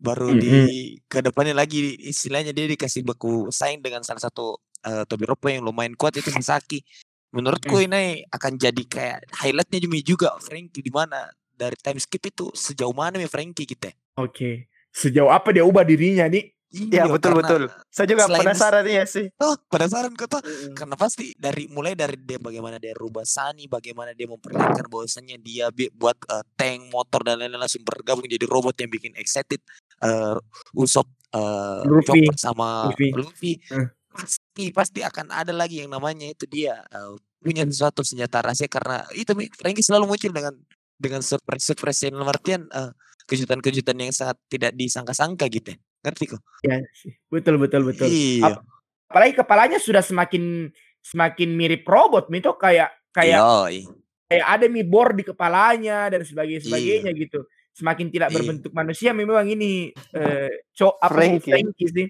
baru mm-hmm. di ke depannya lagi istilahnya dia dikasih baku saing dengan salah satu Uh, Tobi Roppo yang lumayan kuat itu Sasaki. Menurutku hmm. ini akan jadi kayak highlightnya juga Franky di mana dari time skip itu sejauh mana ya Franky kita. Oke, okay. Sejauh apa dia ubah dirinya nih? Iya betul betul. Saya juga penasaran ya sih. Oh penasaran kok toh hmm. Karena pasti dari mulai dari dia bagaimana dia rubah Sani, bagaimana dia memperlihatkan bahwasannya dia buat uh, tank, motor dan lain-lain langsung bergabung jadi robot yang bikin excited. Uh, Usopp, uh, Luffy sama Luffy. Luffy. Hmm. Pasti pasti akan ada lagi yang namanya itu dia uh, punya sesuatu senjata rahasia karena itu Franky selalu muncul dengan dengan surprise surprise yang artian uh, kejutan-kejutan yang sangat tidak disangka-sangka gitu. Ngerti kok? Ya, betul betul betul. Iya. Ap- apalagi kepalanya sudah semakin semakin mirip robot itu kayak kayak Yoi. kayak ada mi bor di kepalanya dan sebagainya sebagainya iya. gitu. Semakin tidak iya. berbentuk manusia memang ini uh, co- Franky. Franky sih.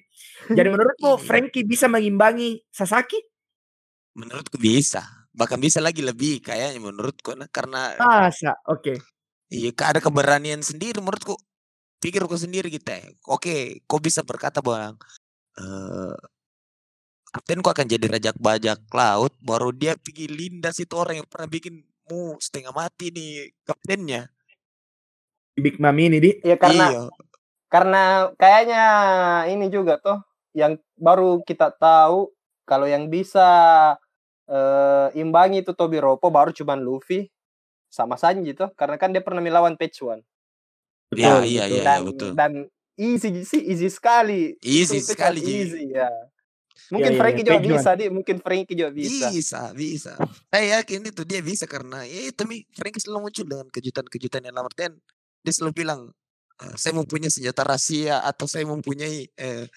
Jadi menurutku Franky bisa mengimbangi Sasaki? Menurutku bisa. Bahkan bisa lagi lebih kayaknya menurutku nah, karena masa, oke. Okay. Iya, ada keberanian sendiri menurutku. Pikirku sendiri gitu ya. Oke, kau bisa berkata bahwa eh kapten kau akan jadi rajak bajak laut baru dia pergi lindas itu orang yang pernah bikin mu setengah mati nih kaptennya. Big Mom ini di ya karena iya. karena kayaknya ini juga tuh yang baru kita tahu kalau yang bisa uh, imbangi itu Tobi Roppo baru cuman Luffy sama Sanji tuh karena kan dia pernah melawan Page One. Iya iya iya dan, ya, betul. Dan easy sih easy sekali. Easy itu sekali easy ya. Mungkin ya, ya, Franky ya, juga bisa one. Di mungkin Franky juga bisa. Bisa, bisa. Saya yakin itu dia bisa karena ya itu mi Franky selalu muncul dengan kejutan-kejutan yang lamerten. Dia selalu bilang, saya mempunyai senjata rahasia atau saya mempunyai eh,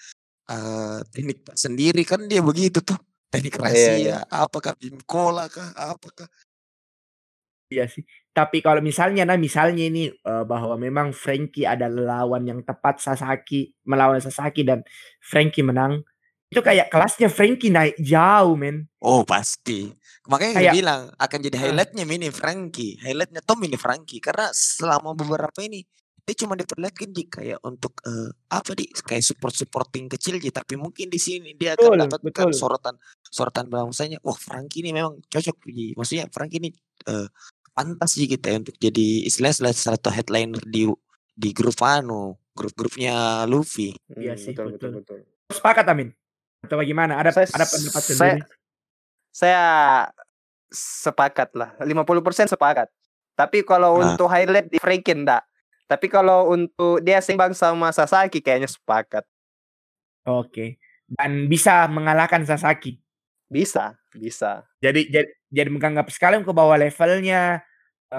uh, teknik sendiri kan dia begitu tuh teknik rahasia, yeah, yeah. apakah bimkola kah, apakah? Iya sih. Tapi kalau misalnya, nah misalnya ini uh, bahwa memang Franky adalah lawan yang tepat Sasaki melawan Sasaki dan Franky menang. Itu kayak kelasnya Franky naik jauh men. Oh pasti. Makanya kayak, dia bilang akan jadi highlightnya mini Franky. Highlightnya Tom mini Franky. Karena selama beberapa ini dia cuma diperlihatkan di kayak untuk uh, apa di kayak support-supporting kecil aja. Tapi mungkin di sini dia akan dapatkan sorotan sorotan bangsanya. Wah Franky ini memang cocok. Maksudnya Franky ini uh, pantas sih kita gitu, untuk jadi istilahnya salah satu headliner di di grup Wano, grup-grupnya Luffy. Iya hmm, sih betul betul. betul. betul. Sepakat Amin. Atau bagaimana? Ada saya, ada pendapat sendiri? Saya sepakat lah. lima puluh persen sepakat. Tapi kalau nah. untuk highlight di Franky enggak. Tapi kalau untuk dia seimbang sama Sasaki kayaknya sepakat. Oke. Dan bisa mengalahkan Sasaki. Bisa, bisa. Jadi jadi jadi menganggap sekali ke bawah levelnya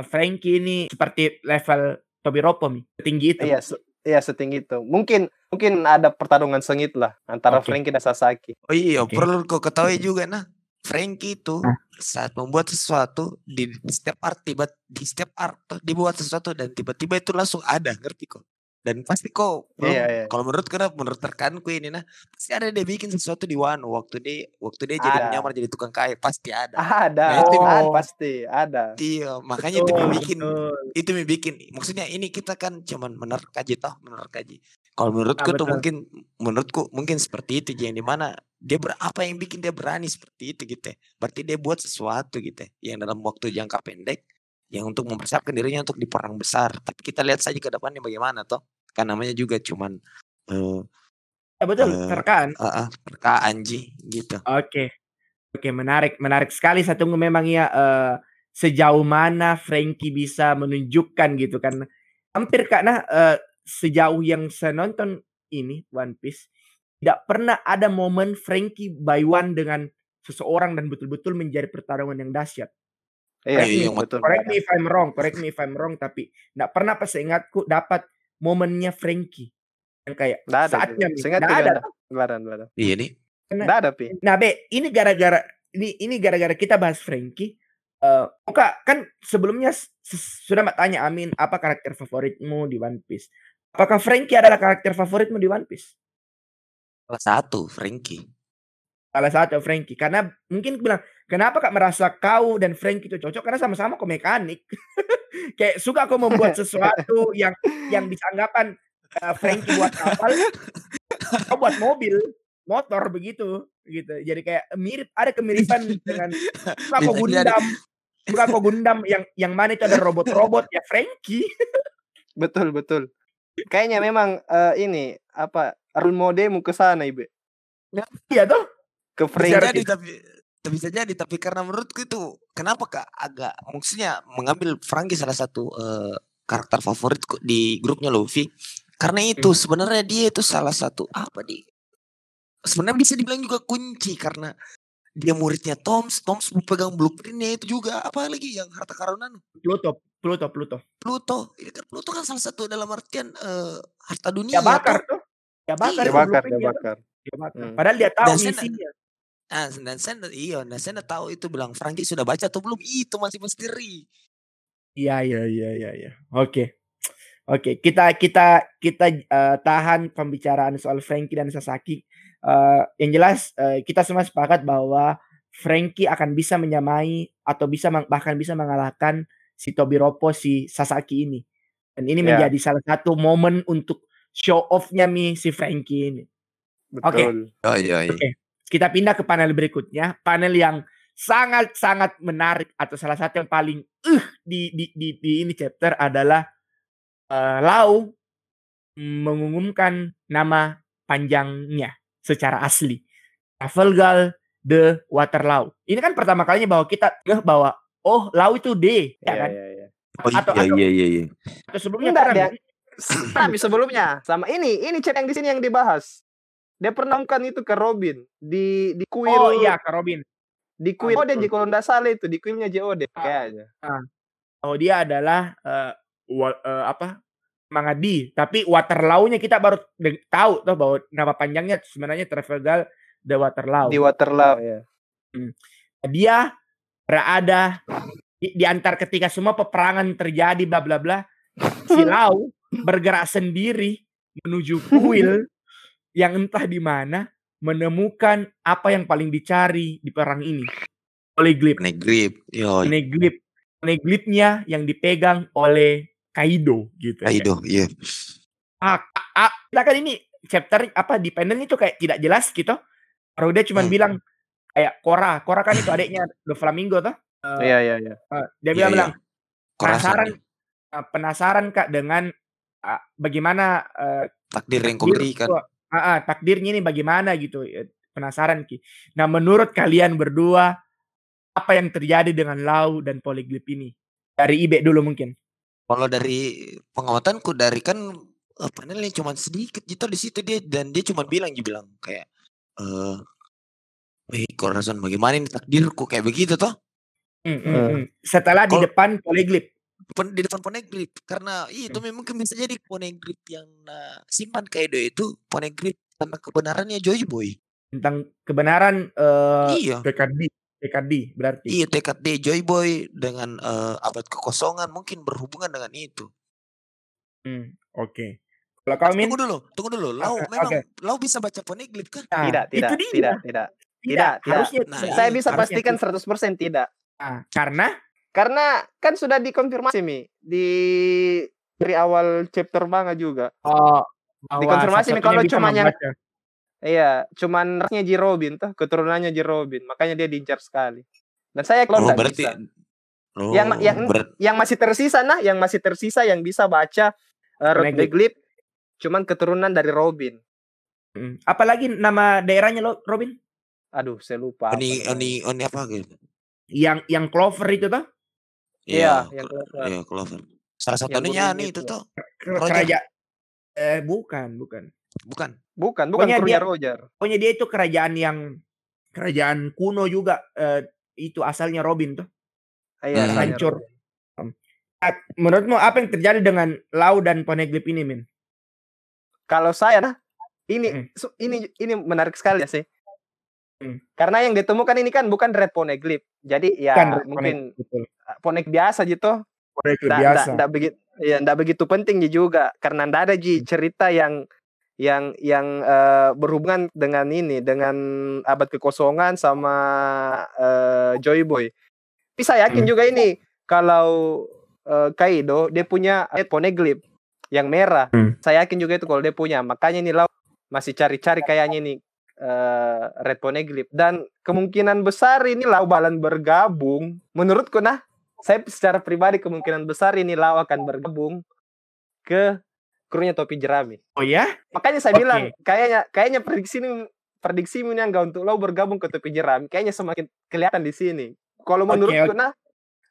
Franky ini seperti level Tobi Roppo nih, setinggi itu. Iya, se- iya setinggi itu. Mungkin mungkin ada pertarungan sengit lah antara okay. Franky dan Sasaki. Oh iya, okay. Perlu kau ketahui juga nah, Franky itu ah. saat membuat sesuatu di setiap art tiba di setiap art dibuat sesuatu dan tiba-tiba itu langsung ada, ngerti kok. Dan pasti kok iya, iya. Kalau menurut kenapa menurut terkanku ini nah pasti ada dia bikin sesuatu di Wano waktu dia waktu dia jadi menyamar jadi tukang kayu pasti ada ada nah, itu oh, bikin, pasti ada iya makanya betul, itu bikin betul. Itu bikin maksudnya ini kita kan cuman menerkaji toh menerkaji kalau menurutku nah, tuh mungkin menurutku mungkin seperti itu yang dimana dia ber, apa yang bikin dia berani seperti itu gitu ya. Berarti dia buat sesuatu gitu ya, yang dalam waktu jangka pendek yang untuk mempersiapkan dirinya untuk di perang besar. Tapi kita lihat saja ke depannya bagaimana toh. Kan namanya juga cuman uh, ya betul, uh, terkaan. Uh, uh, terkaan ji gitu. Oke. Oke, menarik, menarik sekali. Saya tunggu memang ya uh, sejauh mana Franky bisa menunjukkan gitu kan. Hampir karena uh, sejauh yang saya nonton ini One Piece tidak pernah ada momen Franky by one dengan seseorang dan betul-betul menjadi pertarungan yang dahsyat. Iya, iya, betul. Correct me if I'm wrong, correct me if I'm wrong, tapi nggak pernah pas seingatku dapat momennya Franky yang kayak nggak ada, saatnya nggak ada. Barang, barang. Iya nih. Nggak ada pi. Nah be, ini gara-gara ini ini gara-gara kita bahas Franky. Uh, Oka kan sebelumnya sudah mak tanya Amin apa karakter favoritmu di One Piece? Apakah Franky adalah karakter favoritmu di One Piece? Salah satu Franky. Salah satu Franky karena mungkin bilang kenapa kak merasa kau dan Franky itu cocok karena sama-sama kau mekanik kayak suka kau membuat sesuatu yang yang bisa anggapan uh, Franky buat kapal kau buat mobil motor begitu gitu jadi kayak mirip ada kemiripan dengan suka kau Gundam suka kau Gundam yang yang mana itu ada robot-robot ya Franky betul betul kayaknya memang uh, ini apa role modelmu ke sana Ibe iya tuh ke Franky. Bisa jadi, tapi bisa jadi tapi karena menurutku itu kenapa kak agak maksudnya mengambil Franky salah satu uh, karakter favoritku di grupnya Luffy karena itu hmm. sebenarnya dia itu salah satu apa di sebenarnya bisa dibilang juga kunci karena dia muridnya Toms Toms pegang blueprintnya itu juga apa lagi yang harta karunannya Pluto Pluto Pluto Pluto ini kan Pluto kan salah satu dalam artian uh, harta dunia dia bakar tuh dia bakar dia bakar dia bakar, dia bakar. Hmm. Padahal dia tahu isinya. Ah, dan saya iya, dan saya tahu itu bilang Franky sudah baca atau belum? Itu masih misteri. Iya, iya, iya, iya, iya. Oke. Oke, kita kita kita uh, tahan pembicaraan soal Franky dan Sasaki. Uh, yang jelas uh, kita semua sepakat bahwa Franky akan bisa menyamai atau bisa bahkan bisa mengalahkan si Tobi Roppo si Sasaki ini. Dan ini yeah. menjadi salah satu momen untuk show off-nya mi si Franky ini. Betul. Oke. Okay. Oh, iya, iya. Okay. Kita pindah ke panel berikutnya, panel yang sangat-sangat menarik atau salah satu yang paling uh, di, di di di ini chapter adalah uh, Lau mengumumkan nama panjangnya secara asli, Trafalgar the Water Lau. Ini kan pertama kalinya bahwa kita ngeh bahwa oh Lau itu D, ya yeah, kan? Yeah, yeah. Oh, atau iya, iya, iya, iya. Atau sebelumnya ada Nami sebelumnya sama ini ini chapter yang di sini yang dibahas. Dia pernah kan itu ke Robin di di kuil oh iya ke Robin di kuil Oden jika tidak salah itu di kuilnya Oden kayaknya ah. Oh dia adalah uh, wa, uh, apa Mangadi tapi Waterloo-nya kita baru de- tahu toh bahwa nama panjangnya sebenarnya Trafalgar the Waterloo di Waterloo ya hmm. Dia berada di, di antar ketika semua peperangan terjadi bla bla bla si Lau bergerak sendiri menuju kuil yang entah di mana menemukan apa yang paling dicari di perang ini. Poneglyph. Poneglyph. Poneglyph. Poneglyphnya yang dipegang oleh Kaido gitu. Kaido, iya. Yeah. Ah, ah, ah, kan ini chapter apa di panelnya itu kayak tidak jelas gitu. Kalau dia cuma hmm. bilang kayak Korra, Korra kan itu adiknya Doflamingo tuh. Iya, iya, iya. Dia bilang yeah, yeah. penasaran uh, penasaran Kak dengan uh, bagaimana uh, takdir yang kau berikan. Ah, takdirnya ini bagaimana gitu penasaran Ki. Nah menurut kalian berdua apa yang terjadi dengan Lau dan Poneglyph ini dari Ibe dulu mungkin? Kalau dari pengawatanku dari kan panelnya cuma sedikit gitu di situ dia dan dia cuma bilang dia bilang kayak eh Korazon bagaimana ini takdirku kayak begitu toh? Mm, mm, mm. Setelah Kol- di depan Poneglyph di depan Poneglyph, karena itu memang bisa jadi Poneglyph yang uh, simpan Kaido itu Poneglyph sama kebenarannya Joy Boy. Tentang kebenaran uh, iya. T K D, T K D berarti. Iya, T K D Joy Boy dengan uh, abad kekosongan mungkin berhubungan dengan itu. Hmm, oke. Okay. Kalau kau Min, tunggu dulu, tunggu dulu. Lau okay, memang okay. Lau bisa baca Poneglyph kan? Nah, tidak, tidak, tidak, tidak, tidak. Tidak, harusnya nah, saya bisa harusnya pastikan itu. seratus persen tidak. Nah, karena Karena kan sudah dikonfirmasi Mi di dari awal chapter manga juga. Oh, dikonfirmasi Mi kalau cuma yang iya, cuman rasnya J Robin tuh, keturunannya J Robin, makanya dia diincar sekali. Dan saya kalau oh, berarti bisa. Oh, yang yang ber... yang masih tersisa nah, yang masih tersisa yang bisa baca uh, Red Poneglyph cuman keturunan dari Robin. Hmm. Apalagi nama daerahnya lo Robin? Aduh, saya lupa. Oni oni oni apa gitu. Yang yang Clover itu tuh? Iya, ya, yang Clover. Iya, Clover. Salah satunya nih itu tuh. Kerajaan eh bukan, bukan. Bukan. Bukan, bukan Krunya Roger. Pokoknya dia itu kerajaan yang kerajaan kuno juga eh, itu asalnya Robin tuh. Iya, hancur. Menurutmu apa yang terjadi dengan Lau dan Poneglyph ini, Min? Kalau saya nah, ini hmm. su, ini ini menarik sekali ya sih. Hmm. Karena yang ditemukan ini kan bukan Red Poneglyph. Jadi ya kan, mungkin Poneglyph biasa gitu. Poneglyph biasa. Enggak begitu ya, enggak begitu penting juga karena enggak ada ji cerita yang yang yang uh, berhubungan dengan ini, dengan abad kekosongan sama uh, Joy Boy. Tapi saya yakin hmm. juga ini kalau uh, Kaido dia punya Red Poneglyph yang merah. Hmm. Saya yakin juga itu kalau dia punya. Makanya ini Lau masih cari-cari kayaknya nih. Uh, Red Poneglyph dan kemungkinan besar ini Lau balan bergabung. Menurutku nah, saya secara pribadi kemungkinan besar ini Lau akan bergabung ke krunya Topi Jerami. Oh ya? Makanya saya okay. bilang kayaknya kayaknya prediksi ini prediksi ini enggak untuk Lau bergabung ke Topi Jerami. Kayaknya semakin kelihatan di sini. Kalau menurutku okay. nah,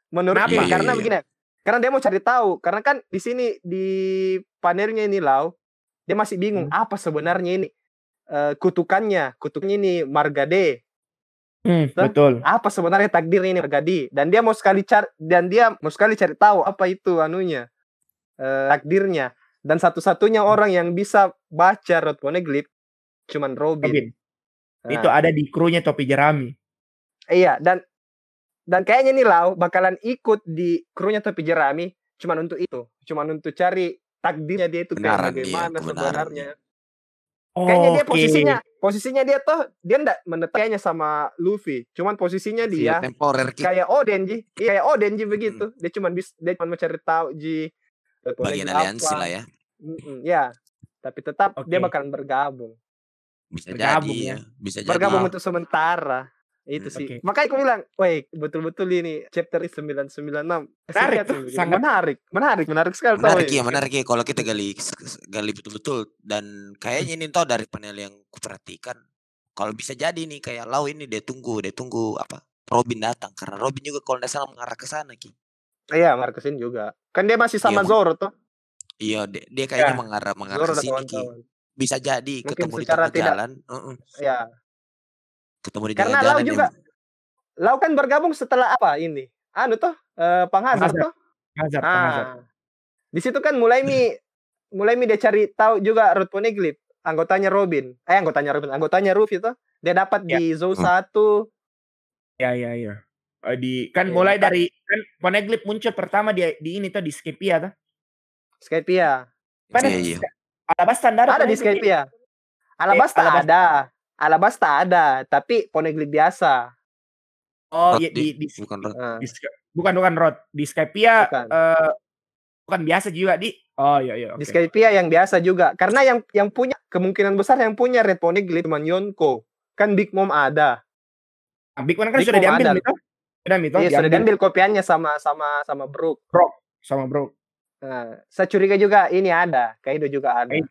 menurutku okay. karena begini, karena dia mau cari tahu. Karena kan di sini di panelnya ini Lau dia masih bingung hmm. apa sebenarnya ini. Uh, kutukannya, kutuknya ini Margade. Hmm, betul. Apa sebenarnya takdirnya ini Margade? Dan dia mau sekali cari dan dia mau sekali cari tahu apa itu anunya uh, takdirnya. Dan satu-satunya hmm. orang yang bisa baca Red Poneglyph cuman Robin. Robin. Nah. Itu ada di krunya Topi Jerami. Iya, dan dan kayaknya nih Lau bakalan ikut di krunya Topi Jerami cuman untuk itu, cuman untuk cari takdirnya dia itu benar, bagaimana dia, sebenarnya. Benar. Kayaknya dia okay. posisinya, posisinya dia tuh dia enggak menetapkannya sama Luffy. Cuman posisinya dia kayak Oden ji, kayak Oden ji begitu. Hmm. Dia cuman bis, dia cuman mencari tahu ji bagian aliansi lah ya. Mm-mm, ya, tapi tetap okay. dia bakalan bergabung. Bisa bergabung, jadi ya, bisa jadi. Bergabung oh. untuk sementara. Itu sih. Okay. Makanya aku bilang, "Woi, betul-betul ini chapter sembilan sembilan enam." Menarik, sangat menarik. Menarik, menarik sekali. Menarik ya, menarik ya kalau kita gali gali betul-betul dan kayaknya ini toh dari panel yang kuperhatikan kalau bisa jadi nih kayak Lau ini dia tunggu, dia tunggu apa? Robin datang karena Robin juga kalau enggak salah mengarah ke sana, Ki. Iya, mengarah ke sini juga. Kan dia masih sama iya, Zoro tuh. Iya, dia, dia kayaknya ya. mengarah mengarah ke sini, Ki. Bisa jadi mungkin ketemu di tengah jalan. Heeh. Iya. Ketemu di karena Lau juga yang... Lau kan bergabung setelah apa ini anu tuh eh, penghazard tuh penghazard, ah. penghazard. Di situ kan mulai mi mulai mi dia cari tahu juga Red Poneglyph anggotanya Robin eh anggotanya Robin anggotanya Luffy tuh dia dapat ya. di Zou satu ya ya ya di kan ya, mulai kan. dari kan Poneglyph muncul pertama dia di ini tuh di Skypiea tuh Skypiea kan ya, ya, ya. Alabasta ada di Skypiea Alabasta, eh, Alabasta ada Alabasta ada, tapi Poneglyph biasa. Oh, ya, di, di, di bukan Rod. Uh. Bukan bukan Rod. Di Skypiea bukan. Uh, bukan biasa juga di. Oh, iya iya. Okay. Di Skypiea yang biasa juga. Karena yang yang punya kemungkinan besar yang punya Red Poneglyph cuma Yonko. Kan Big Mom ada. Nah, Big Mom kan Big sudah Mom diambil itu. Sudah itu. Iya, sudah diambil kopiannya sama sama sama Brook. Brook sama Brook. Nah, saya curiga juga ini ada. Kaido juga ada. Oke,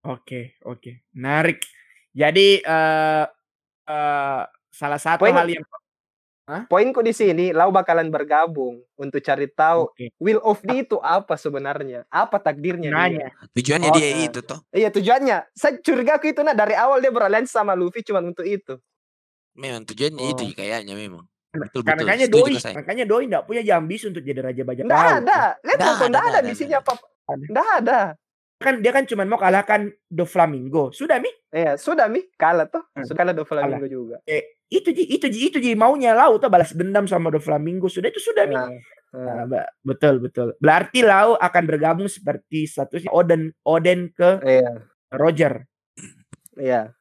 okay, oke. Okay. Menarik. Jadi uh, uh, salah satu poin, hal yang huh? poinku di sini Lau bakalan bergabung untuk cari tahu okay. will of D itu apa sebenarnya, apa takdirnya dia. Tujuannya oh, dia nah. itu toh. Iya tujuannya. Saya curiga aku itu nah dari awal dia beraliansi sama Luffy cuma untuk itu. Memang tujuannya oh. itu kayaknya memang. Betul, karena betul. Makanya doi, makanya doi nggak punya ambisi untuk jadi raja bajak laut. Nggak ada, lihat nonton nggak ada misinya apa? Nggak ada. Kan dia kan cuma mau kalahkan Doflamingo. Sudah mi? Iya, sudah mi. Kalah tuh. Hmm. Sudah kalah Doflamingo kalah. Juga. Eh, itu ji, itu ji, itu ji maunya laut tuh balas dendam sama Doflamingo. Sudah itu sudah mi. Nah, nah, nah, betul betul. Berarti laut akan bergabung seperti statusnya Oden, Oden ke iya. Roger. Iya.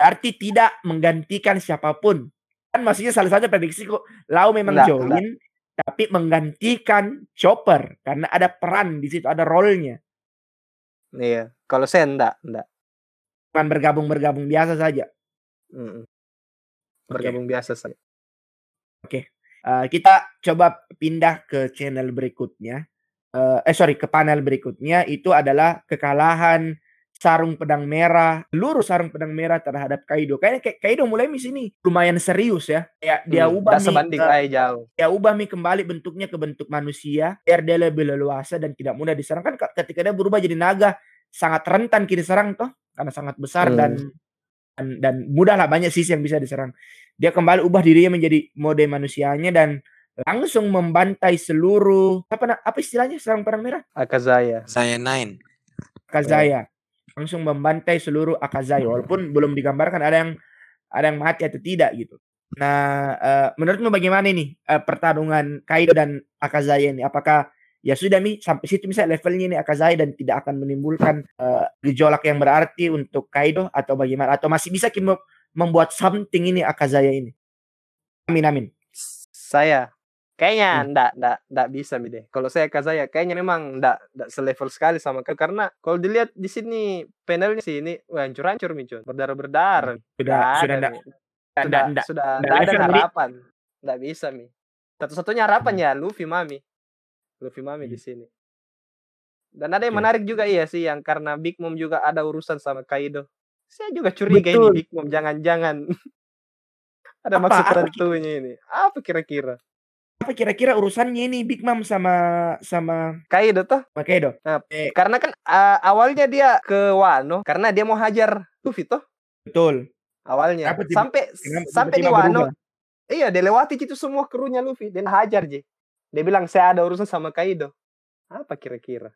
Berarti tidak menggantikan siapapun. Kan maksudnya salah satu prediksi kok Lau memang nah, join nah. Tapi menggantikan Chopper karena ada peran di situ, ada role-nya. Iya, kalau saya enggak, enggak. Kan bergabung-bergabung biasa saja. Mm-mm. Bergabung okay. biasa saja. Oke. Okay. Uh, kita coba pindah ke channel berikutnya. Uh, eh sorry, ke panel berikutnya itu adalah kekalahan sarung pedang merah, seluruh sarung pedang merah terhadap Kaido. Kayaknya Kaido mulai di sini lumayan serius ya. Ya dia hmm, ubah nih, uh, jauh. Dia ubah nih kembali bentuknya ke bentuk manusia, biar dia lebih leluasa dan tidak mudah diserang. Kan ketika dia berubah jadi naga, sangat rentan kini serang toh, karena sangat besar hmm. dan, dan dan mudahlah banyak sisi yang bisa diserang. Dia kembali ubah dirinya menjadi mode manusianya dan langsung membantai seluruh apa apa istilahnya sarung pedang merah? Akazaya. Sayanin. Akazaya. Langsung membantai seluruh Akazaya walaupun belum digambarkan ada yang ada yang mati atau tidak gitu. Nah, uh, menurutmu bagaimana nih uh, pertarungan Kaido dan Akazaya ini? Apakah ya sudah nih sampai situ misalnya levelnya ini Akazaya dan tidak akan menimbulkan uh, gejolak yang berarti untuk Kaido atau bagaimana? Atau masih bisa membuat something ini Akazaya ini? Amin amin. Saya kayaknya hmm. ndak ndak ndak bisa deh. Kalau saya Akazaya kayaknya memang ndak ndak selevel sekali sama Kaido karena kalau dilihat di sini panelnya sini hancur-hancur micun, berdarah-berdarah. Sudah sudah ndak sudah ndak sudah ndak ada harapan. Ndak bisa mi. Satu-satunya harapan ya Luffy Mami. Luffy Mami hmm. di sini. Dan ada yang menarik juga iya sih yang karena Big Mom juga ada urusan sama Kaido. Saya juga curiga Betul. ini Big Mom jangan-jangan ada apa, maksud tertentunya ini. Apa kira-kira? Apa kira-kira urusannya ini Big Mom sama sama Kaido tuh? Sama Kaido. Nah, eh. Karena kan uh, awalnya dia ke Wano karena dia mau hajar Luffy tuh. Betul. Awalnya tiba, sampai tiba, sampai tiba, tiba di Wano. Berubah. Iya, dia lewati itu semua krunya Luffy dan hajar Ji. Dia bilang saya ada urusan sama Kaido. Apa kira-kira?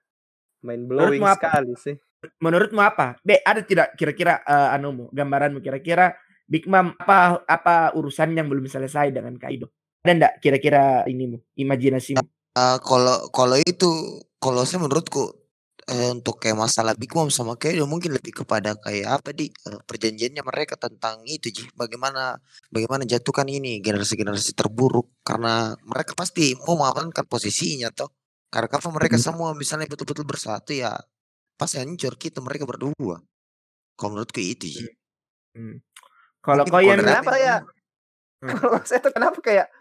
Main blowing menurutmu sekali apa? Sih. Menurutmu apa? Be, ada tidak kira-kira uh, anumu, gambaranmu kira-kira Big Mom apa apa urusan yang belum selesai dengan Kaido? Ada enggak kira-kira ini imajinasimu? Uh, kalau kalau itu kalau saya menurutku uh, untuk kayak masalah Big Mom sama Kaido mungkin lebih kepada kayak apa di uh, perjanjiannya mereka tentang itu Ji. Bagaimana bagaimana jatuhkan ini generasi-generasi terburuk karena mereka pasti mau mengamankan posisinya toh. Karena kalau mereka semua misalnya betul-betul bersatu ya pasti hancur kita mereka berdua. Kalau menurutku itu Ji. Hmm. Kalau kau yang kenapa ya? Kalau saya tuh kenapa kayak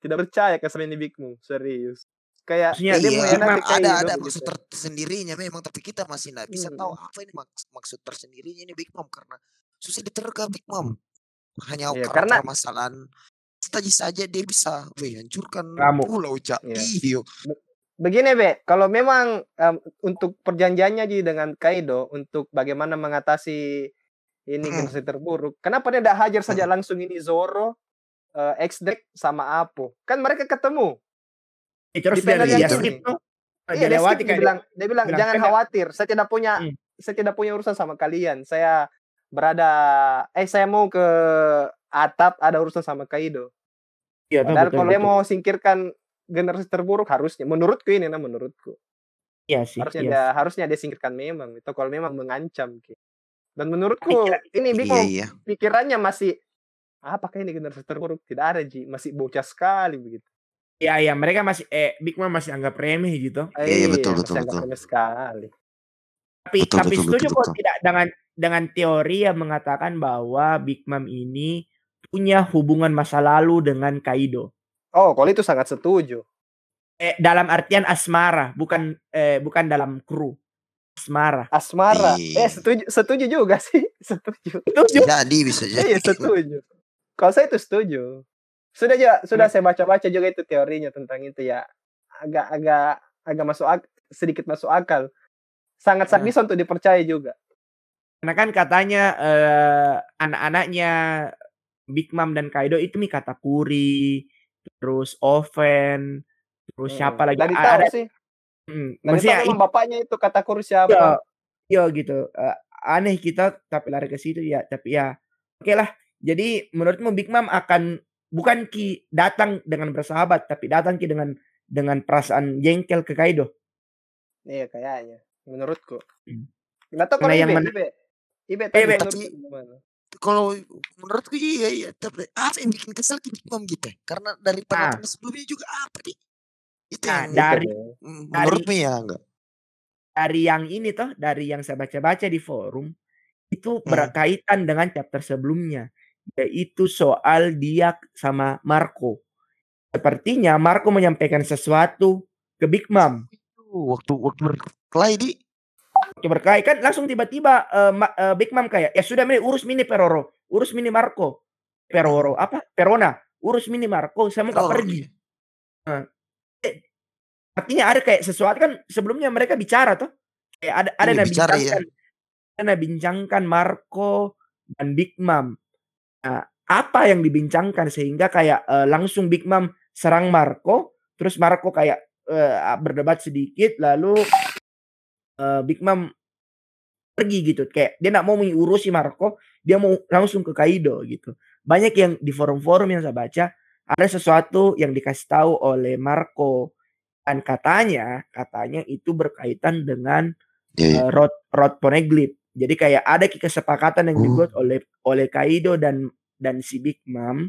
tidak percaya ke sama ini Big Mom serius kayak iya, dia iya, memang ada ada gitu. Maksud tersendirinya memang tapi kita masih nggak bisa hmm. tahu apa ini maks maksud tersendirinya ini Big Mom karena susah diterka Big Mom hanya ya, karena permasalahan saja saja dia bisa weh hancurkan pulau cak iya. Begini be kalau memang um, untuk perjanjiannya jadi dengan Kaido untuk bagaimana mengatasi ini hmm. generasi terburuk kenapa dia tidak hajar saja hmm. langsung ini Zoro Uh, X Drake sama Apo. Kan mereka ketemu. Eh, terus dia dia skip tuh. Dia lewati dia bilang, dia bilang jangan kena. Khawatir, saya tidak punya hmm. saya tidak punya urusan sama kalian. Saya berada eh saya mau ke atap ada urusan sama Kaido. Iya, padahal kalau dia mau singkirkan generasi terburuk harusnya menurutku ini nah menurutku. Iya sih. Harusnya yes. dia harusnya dia singkirkan memang itu kalau memang mengancam gitu. Dan menurutku Ay, ini Big Mom iya, iya. pikirannya masih apakah ini generasi terburuk? Tidak ada Ji, masih bocah sekali begitu. Ya ya, mereka masih eh Big Mom masih anggap remeh gitu. Iya, eh, iya betul betul betul. Remeh sekali. Tapi betul, tapi betul, setuju betul, kok betul. Tidak dengan dengan teori yang mengatakan bahwa Big Mom ini punya hubungan masa lalu dengan Kaido. Oh, kalau itu sangat setuju. Eh dalam artian asmara, bukan eh bukan dalam kru. Asmara. Asmara. Ii. Eh setuju setuju juga sih, setuju. Setuju. Jadi bisa jadi. Eh, setuju. Kalau saya itu setuju. Sudah juga, sudah saya baca-baca juga itu teorinya tentang itu ya. Agak-agak agak masuk akal, sedikit masuk akal. Sangat-sangat bisa untuk dipercaya juga. Karena kan katanya eh, anak-anaknya Big Mom dan Kaido itu Mikata Puri, terus Oven, terus hmm. siapa lagi? Dari tahu sih. Hmm, maksudnya memang bapaknya itu kata kurus siapa? Iya gitu. Uh, aneh kita tapi lari ke situ ya, tapi ya oke okay lah. Jadi menurutmu Big Mom akan bukan Ki datang dengan bersahabat, tapi datang Ki dengan dengan perasaan jengkel ke Kaido. Iya kayaknya menurutku. Hmm. Nggak tahu kalau nah, Ibe, yang mana? Ibe, Ibe, Ibe, Ibe. Kalau menurutku iya iya, tapi apa yang bikin kesel Ki Big Mom gitu? Karena dari penonton ah. sebelumnya juga apa nih? Itu nah, dari menurutmu ya enggak? Dari yang ini toh, dari yang saya baca-baca di forum itu hmm. berkaitan dengan chapter sebelumnya, yaitu soal dia sama Marco. Sepertinya Marco menyampaikan sesuatu ke Big Mom. Waktu waktu berkelahi di waktu berkelahi kan langsung tiba-tiba uh, uh, Big Mom kayak ya sudah mini urus mini Peroro, urus mini Marco. Peroro apa? Perona, urus mini Marco, saya mau oh. pergi. Nah, artinya ada kayak sesuatu kan sebelumnya mereka bicara tuh. Kayak ada ada yang bincangkan. Ada ya. bincangkan Marco dan Big Mom. Nah, apa yang dibincangkan sehingga kayak uh, langsung Big Mom serang Marco, terus Marco kayak uh, berdebat sedikit lalu uh, Big Mom pergi gitu. Kayak dia enggak mau mengurusi Marco, dia mau langsung ke Kaido gitu. Banyak yang di forum-forum yang saya baca ada sesuatu yang dikasih tahu oleh Marco. Dan katanya, katanya itu berkaitan dengan yeah. uh, Red Red Poneglyph. Jadi kayak ada kesepakatan yang dibuat uh. oleh oleh Kaido dan dan si Big Mom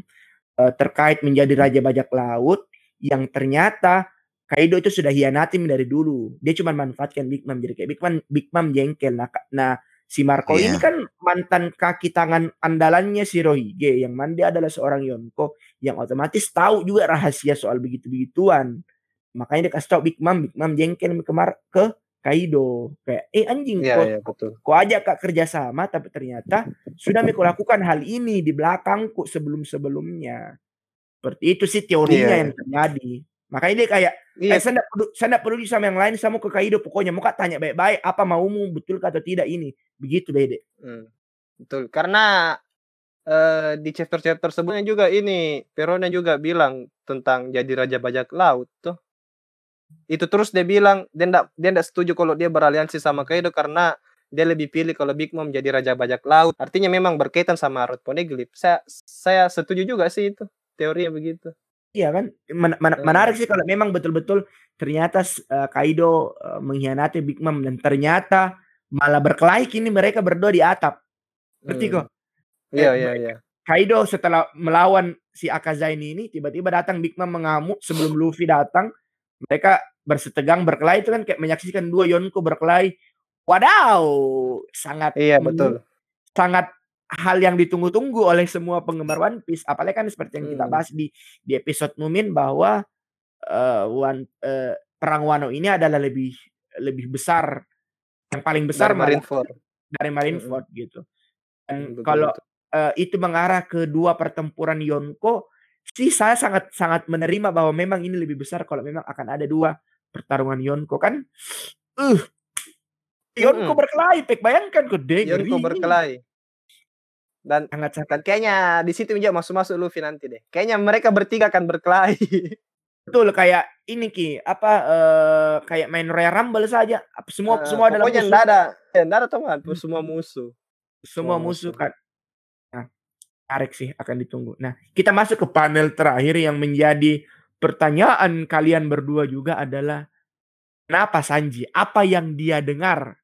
uh, terkait menjadi raja bajak laut yang ternyata Kaido itu sudah hianati dari dulu. Dia cuma manfaatkan Big Mom, jadi kayak Big Mom Big Mom jengkel. Nah, nah si Marco yeah. ini kan mantan kaki tangan andalannya si Rohige yang mana dia adalah seorang Yonko yang otomatis tahu juga rahasia soal begitu-begituan. Makanya dia kasih tau Big Mom, Big Mom jengkel ke Mar- ke Kaido. Kayak, eh anjing, ya, kok, ya, betul. kok aja kak kerjasama, tapi ternyata sudah aku lakukan hal ini di belakangku sebelum-sebelumnya. Seperti itu sih teorinya yeah. yang terjadi. Makanya dia kayak, yeah. eh, saya gak peduli, saya gak peduli sama yang lain, saya mau ke Kaido. Pokoknya mau kak tanya baik-baik, apa maumu, betul atau tidak ini. Begitu deh. Hmm. Betul, karena uh, di chapter-chapter sebelumnya juga ini, Perona juga bilang tentang jadi raja bajak laut tuh. Itu terus dia bilang dia ndak dia ndak setuju kalau dia beraliansi sama Kaido karena dia lebih pilih kalau Big Mom jadi raja bajak laut. Artinya memang berkaitan sama Red Poneglyph. Saya saya setuju juga sih itu teorinya begitu. Iya kan? Men- men- menarik sih kalau memang betul-betul ternyata uh, Kaido uh, mengkhianati Big Mom dan ternyata malah berkelahi kini mereka berdua di atap. Berarti kok. Iya iya iya. Kaido setelah melawan si Akazaya ini tiba-tiba datang Big Mom mengamuk sebelum Luffy datang. Mereka bersetegang berkelahi itu kan kayak menyaksikan dua Yonko berkelahi. Wadaw, sangat iya betul. Sangat hal yang ditunggu-tunggu oleh semua penggemar One Piece. Apalagi kan seperti yang hmm. kita bahas di di episode Mumin bahwa uh, one, uh, perang Wano ini adalah lebih lebih besar yang paling besar dari Marineford, dari Marineford hmm. gitu. Dan betul, kalau uh, itu mengarah ke dua pertempuran Yonko sih saya sangat sangat menerima bahwa memang ini lebih besar kalau memang akan ada dua pertarungan Yonko kan. Uh, Yonko mm-hmm. berkelahi, Pek, bayangkan gede. Yonko berkelahi. Dan sangat sangat kayaknya di situ aja masuk-masuk Luffy nanti deh. Kayaknya mereka bertiga akan berkelahi. Betul kayak ini Ki, apa uh, kayak main Royal Rumble saja. Semua uh, semua dalam musuh. Pokoknya ada, enggak ada teman, semua musuh. Semua musuh kan. Tarik sih akan ditunggu. Nah, kita masuk ke panel terakhir yang menjadi pertanyaan kalian berdua juga adalah kenapa Sanji? Apa yang dia dengar?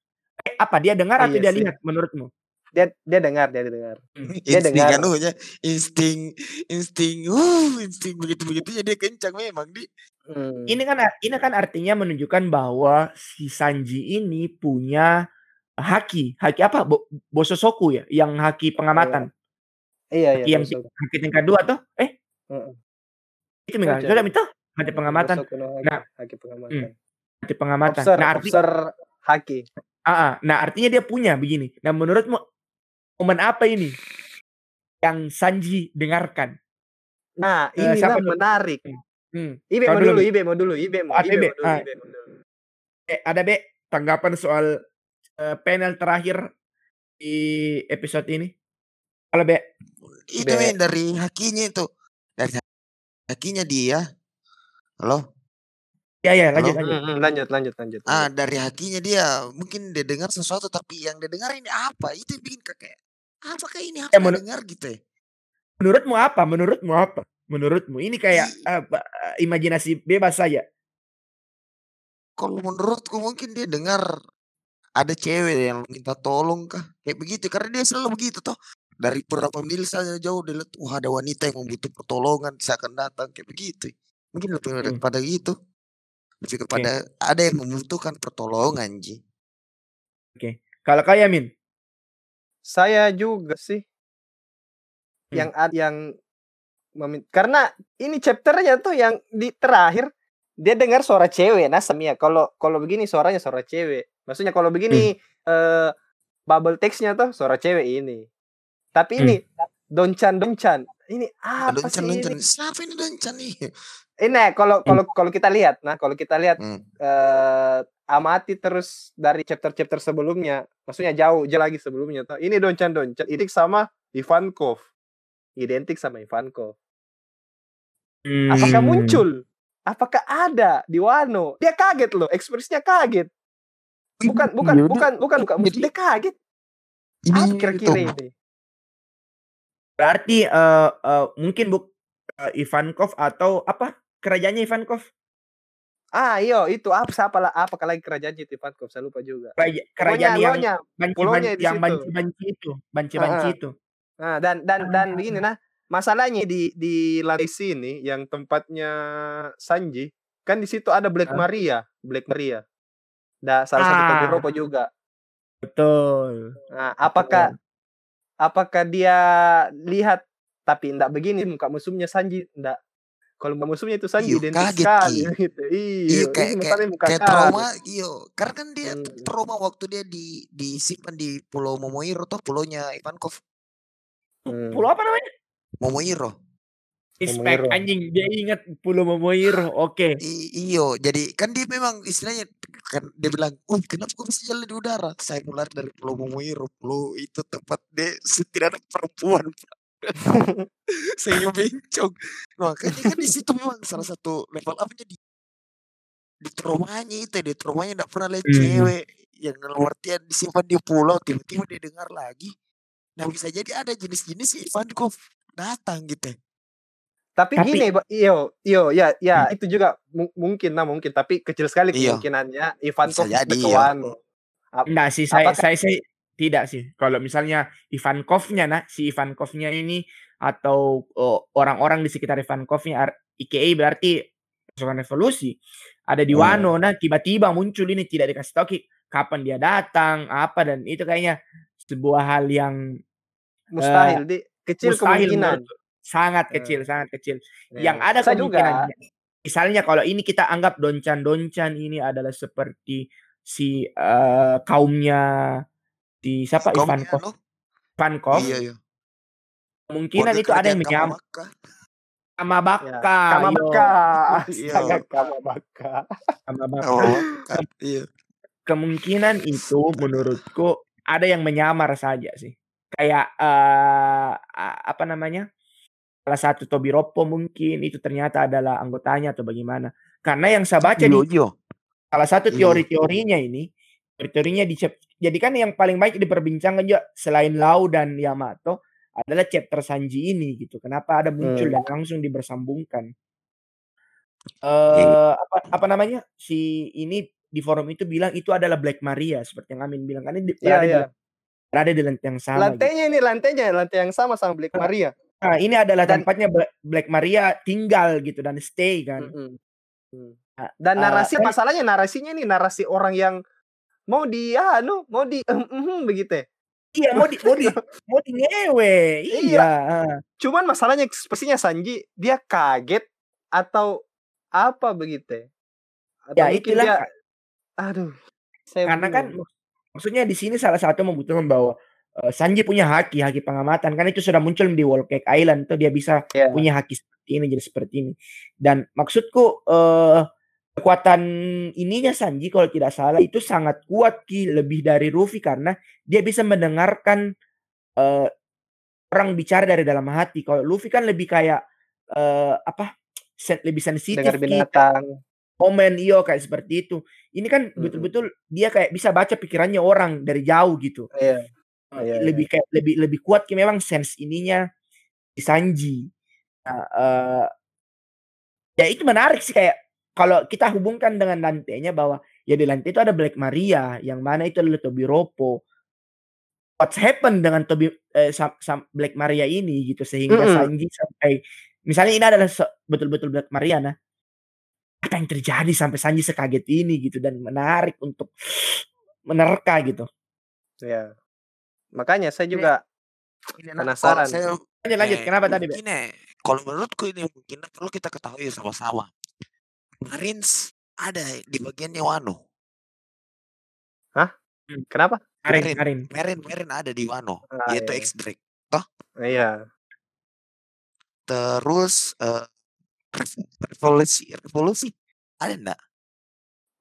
Eh, apa dia dengar oh, atau yes, dia lihat menurutmu? Dia dia dengar, dia dengar. Hmm. Dia insting dengar. Anunya, insting insting uh, insting begitu-begitu jadi kencang memang di. Hmm. Ini kan ini kan artinya menunjukkan bahwa si Sanji ini punya haki. Haki apa? Bo, bososoku ya, yang haki pengamatan. Oh. Iya, iya, yang haki tingkat dua tuh, eh, uh-uh. itu minggu sudah minta haki pengamatan, nah, haki pengamatan, haki pengamatan, obser, nah artinya haki, ah, nah artinya dia punya begini. Nah menurutmu momen apa ini yang Sanji dengarkan? Nah ini uh, menarik. Hmm. Ibe mau dulu, Ibe mau dulu, Ibe mau, Ibe mau dulu, Ibe mau dulu. Eh ada Be tanggapan soal uh, panel terakhir di episode ini? Kalau B itu men, dari hakinya itu. Dari hakinya dia. Halo? Ya ya, lanjut lanjut. Hmm, lanjut lanjut lanjut. Ah, dari hakinya dia mungkin dia dengar sesuatu, tapi yang dia dengar ini apa? Itu yang bikin kayak apa kayak ini apa ya, menur- dengar gitu ya. Menurutmu apa? Menurutmu apa? Menurutmu ini kayak apa? Uh, imajinasi bebas saja. Kalau menurutku mungkin dia dengar ada cewek yang minta tolong kah? Kayak begitu, karena dia selalu begitu toh. Dari beberapa mil saja jauh dia lihat, wah ada wanita yang membutuhkan pertolongan, saya akan datang, kayak begitu. Mungkin lebih hmm. kepada gitu. Lebih kepada okay. ada yang membutuhkan pertolongan, Ji. Oke. Okay. Kalau kau Yamin? Saya juga sih. Hmm. Yang ad, yang memin- karena ini chapternya tuh yang di terakhir dia dengar suara cewek, Nasem ya. Kalau kalau begini suaranya suara cewek. Maksudnya kalau begini hmm. uh, bubble text-nya tuh suara cewek ini. Tapi ini hmm. Donchan Donchan. Ini apa Donchan, sih Donchan. Ini? Siapa ini Donchan nih? Ini kalau kalau kalau kita lihat, nah kalau kita lihat hmm. uh, amati terus dari chapter-chapter sebelumnya. Maksudnya jauh jauh lagi sebelumnya tuh. Ini Donchan Donchan identik sama Ivankov. Identik sama Ivankov. Hmm. Apakah muncul? Apakah ada di Wano? Dia kaget loh, ekspresinya kaget. Bukan bukan Yaudah. bukan bukan bukan dia kaget. Ini kira-kira itu. Ini. Berarti uh, uh, mungkin buk uh, Ivankov atau apa? Kerajaannya Ivankov? Ah, iyo itu apa apalah apa lagi kerajaan itu Ivankov, saya lupa juga. Keraja- kerajaan yang banci-banci yang banci-banci itu, banci-banci itu. Nah, dan dan dan begini nah. Masalahnya di di lantai sini yang tempatnya Sanji kan di situ ada Black Maria, Black Maria. Nah, salah satu ah. Tobi Roppo juga. Betul. Nah, apakah Betul. apakah dia lihat tapi enggak begini muka musuhnya Sanji enggak. Kalau muka musuhnya itu Sanji identik sekali gitu. Iya, kayak kayak trauma, iya. Karena kan dia hmm. trauma waktu dia di disimpan di Pulau Momoiro atau pulaunya Ivankov. Hmm. Pulau apa namanya? Momoiro. Ispek anjing dia ingat Pulau Momoiro. Oke. Okay. I- iyo, jadi kan dia memang istilahnya kan dia bilang, "Uh, kenapa kok bisa jalan di udara? Saya mulai dari Pulau Momoiro. Pulau itu tempat dia tidak ada perempuan." Saya bencong. Makanya kan di situ memang salah satu level up jadi di traumanya itu, di traumanya enggak pernah lihat hmm. cewek yang ngeluarnya disimpan di pulau, tiba-tiba dia dengar lagi. Nah, bisa jadi ada jenis-jenis Ivankov datang gitu. Tapi, tapi gini, iyo, iyo, ya, ya hmm. itu juga m- mungkin nah mungkin, tapi kecil sekali iyo. kemungkinannya Ivankov berkawan. Ap- Nggak sih, saya, saya, saya tidak sih. Kalau misalnya Ivankovnya, nah si Ivankovnya ini atau oh, orang-orang di sekitar Ivankovnya, I K I berarti pasukan revolusi ada di Wano. Hmm. Nah tiba-tiba muncul ini tidak dikasih tahu kapan dia datang, apa dan itu kayaknya sebuah hal yang mustahil uh, di kecil mustahil kemungkinan sangat kecil hmm. sangat kecil hmm. yang ada Bisa kemungkinan juga. Misalnya kalau ini kita anggap Donchan-Donchan ini adalah seperti si uh, kaumnya di siapa Ivankov Ivankov iya, iya. Kemungkinan Kode itu ada yang menyambut Kamabaka Kamabaka iya. Kamabaka Kamabaka iya. Kemungkinan itu menurutku ada yang menyamar saja sih. Kayak uh, apa namanya? Salah satu Tobi Roppo mungkin itu ternyata adalah anggotanya atau bagaimana. Karena yang saya baca Loh, di yo. salah satu teori-teorinya ini, teori-teorinya di jadi kan yang paling baik diperbincangkan juga selain Lau dan Yamato adalah chapter Sanji ini gitu. Kenapa ada muncul hmm. dan langsung dibersambungkan? Uh, apa apa namanya? Si ini di forum itu bilang itu adalah Black Maria seperti yang Amin bilang kan ini ya, berada, ya. Di, berada di lantai yang sama. Lantainya gitu. ini lantainya lantai yang sama sama Black Maria. Nah, ini adalah dan, tempatnya Black Maria tinggal gitu dan stay kan. Uh, uh, dan narasi uh, masalahnya narasinya ini narasi orang yang mau di anu, mau di uh, uh, begitu. Iya, mau di mau di mau di ngewe. Iya. Uh. Cuman masalahnya ekspresinya Sanji dia kaget atau apa begitu. Atau ya itulah dia, aduh, saya karena bingung. Kan maksudnya di sini salah satu membutuhkan bahwa uh, Sanji punya haki haki pengamatan kan itu sudah muncul di Whole Cake Island tuh dia bisa yeah. punya haki seperti ini jadi seperti ini dan maksudku uh, kekuatan ininya Sanji kalau tidak salah itu sangat kuat ki lebih dari Luffy karena dia bisa mendengarkan uh, orang bicara dari dalam hati. Kalau Luffy kan lebih kayak uh, apa? Sen- lebih sensitif. Dengar binatang. Gitu. Komen iyo kayak seperti itu. Ini kan hmm. betul-betul dia kayak bisa baca pikirannya orang dari jauh gitu. Yeah. Oh, yeah, lebih yeah. kayak lebih lebih kuat kayak memang sense ininya di Sanji. Nah, uh, ya itu menarik sih kayak kalau kita hubungkan dengan lantainya bahwa ya di lantai itu ada Black Maria yang mana itu adalah Tobi Roppo. What's happened dengan Tobi eh, sam, sam, Black Maria ini gitu sehingga mm-hmm. Sanji sampai misalnya ini adalah se- betul-betul Black Maria nah. Apa yang terjadi sampai Sanji sekaget ini gitu dan menarik untuk menerka gitu. Ya. Makanya saya juga ini, penasaran. Ini, saya, lanjut, lanjut. Eh, Kenapa tadi, Be? Kalau menurutku ini mungkin perlu kita ketahui sama-sama. Marines ada di bagiannya Wano. Hah? Kenapa? Marin, Marin, Marin, Marin ada di Wano, ah, yaitu iya. X Drake. Toh? Iya. Terus eh uh, revolusi revolusi ada enggak?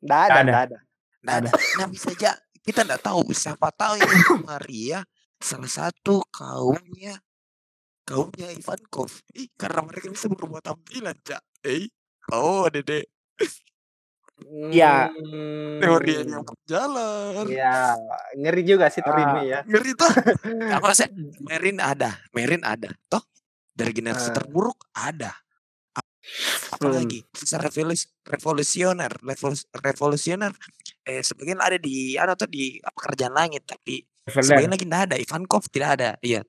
Enggak ada, enggak ada. Enggak ada. Nah, bisa aja kita enggak tahu siapa tahu ini Maria salah satu kaumnya kaumnya Ivankov. Ih, karena mereka bisa berubah tampilan, Cak. Eh. Oh, Dede. Ya, teori yang berjalan. Ya, ngeri juga sih teori ini ah. ya. Ngeri tuh. Apa sih? Marin ada, Marin ada. Toh dari generasi ah. terburuk ada. Apalagi hmm. secara revolusioner, revolusioner eh sebagian ada di ada tuh di pekerjaan langit tapi sebagian lagi tidak ada. Ivankov tidak ada. Iya,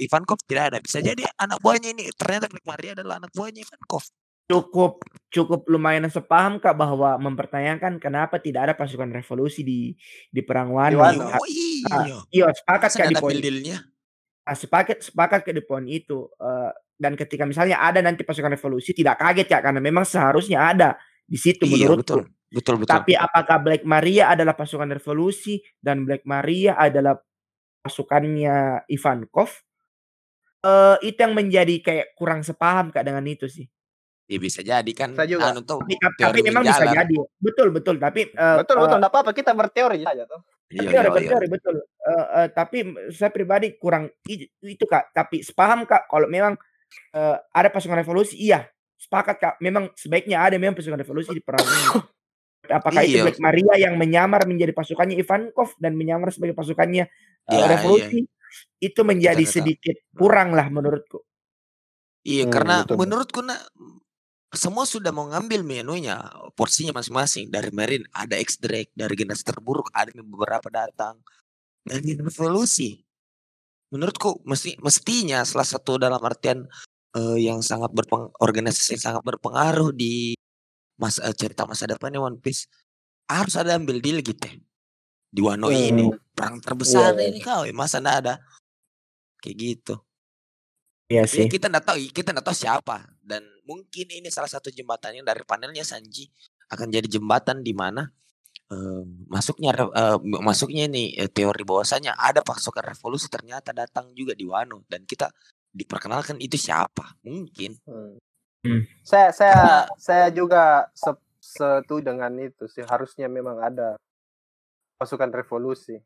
Ivankov tidak ada. Bisa jadi anak buahnya ini ternyata Black Maria adalah anak buahnya Ivankov. Cukup cukup lumayan sepaham Kak bahwa mempertanyakan kenapa tidak ada pasukan revolusi di di perang Wano. Oh, iya, iya sepakat Kak di poin. Ah, sepakat sepakat ke di poin itu. Uh, Dan ketika misalnya ada nanti pasukan revolusi tidak kaget ya karena memang seharusnya ada di situ iya, menurutku. Betul, betul, betul. Tapi apakah Black Maria adalah pasukan revolusi dan Black Maria adalah pasukannya Ivankov? Uh, itu yang menjadi kayak kurang sepaham Kak dengan itu sih. Ya bisa jadi kan. Nah, untuk tapi, tapi memang bisa jadi. Betul betul tapi uh, betul betul enggak uh, apa-apa kita berteori saja tuh. Teori-teori betul. Uh, uh, tapi saya pribadi kurang itu Kak, tapi sepaham Kak kalau memang Uh, ada pasukan revolusi, iya sepakat Kak, memang sebaiknya ada memang pasukan revolusi di perang ini. Apakah iya. itu Black Maria yang menyamar menjadi pasukannya Ivankov dan menyamar sebagai pasukannya uh, ya, revolusi iya. itu menjadi Kata-kata. sedikit kurang lah menurutku. Iya hmm, karena betul. menurutku nah, semua sudah mengambil menunya porsinya masing-masing. Dari Marine ada X Drake, dari generasi terburuk ada beberapa datang dan revolusi. Menurutku mesti mestinya salah satu dalam artian uh, yang sangat berpeng organisasi sangat berpengaruh di mas uh, cerita masa depannya One Piece harus ada ambil deal gitu ya. Di Wano hmm. ini perang terbesar yeah. ini kau masa nggak ada kayak gitu yeah, sih. kita nggak tahu kita nggak tahu siapa dan mungkin ini salah satu jembatannya dari panelnya Sanji akan jadi jembatan di mana Uh, masuknya uh, masuknya nih uh, teori bahwasanya ada pasukan revolusi ternyata datang juga di Wano dan kita diperkenalkan itu siapa mungkin hmm. Hmm. saya saya Karena, saya juga setuju dengan itu sih harusnya memang ada pasukan revolusi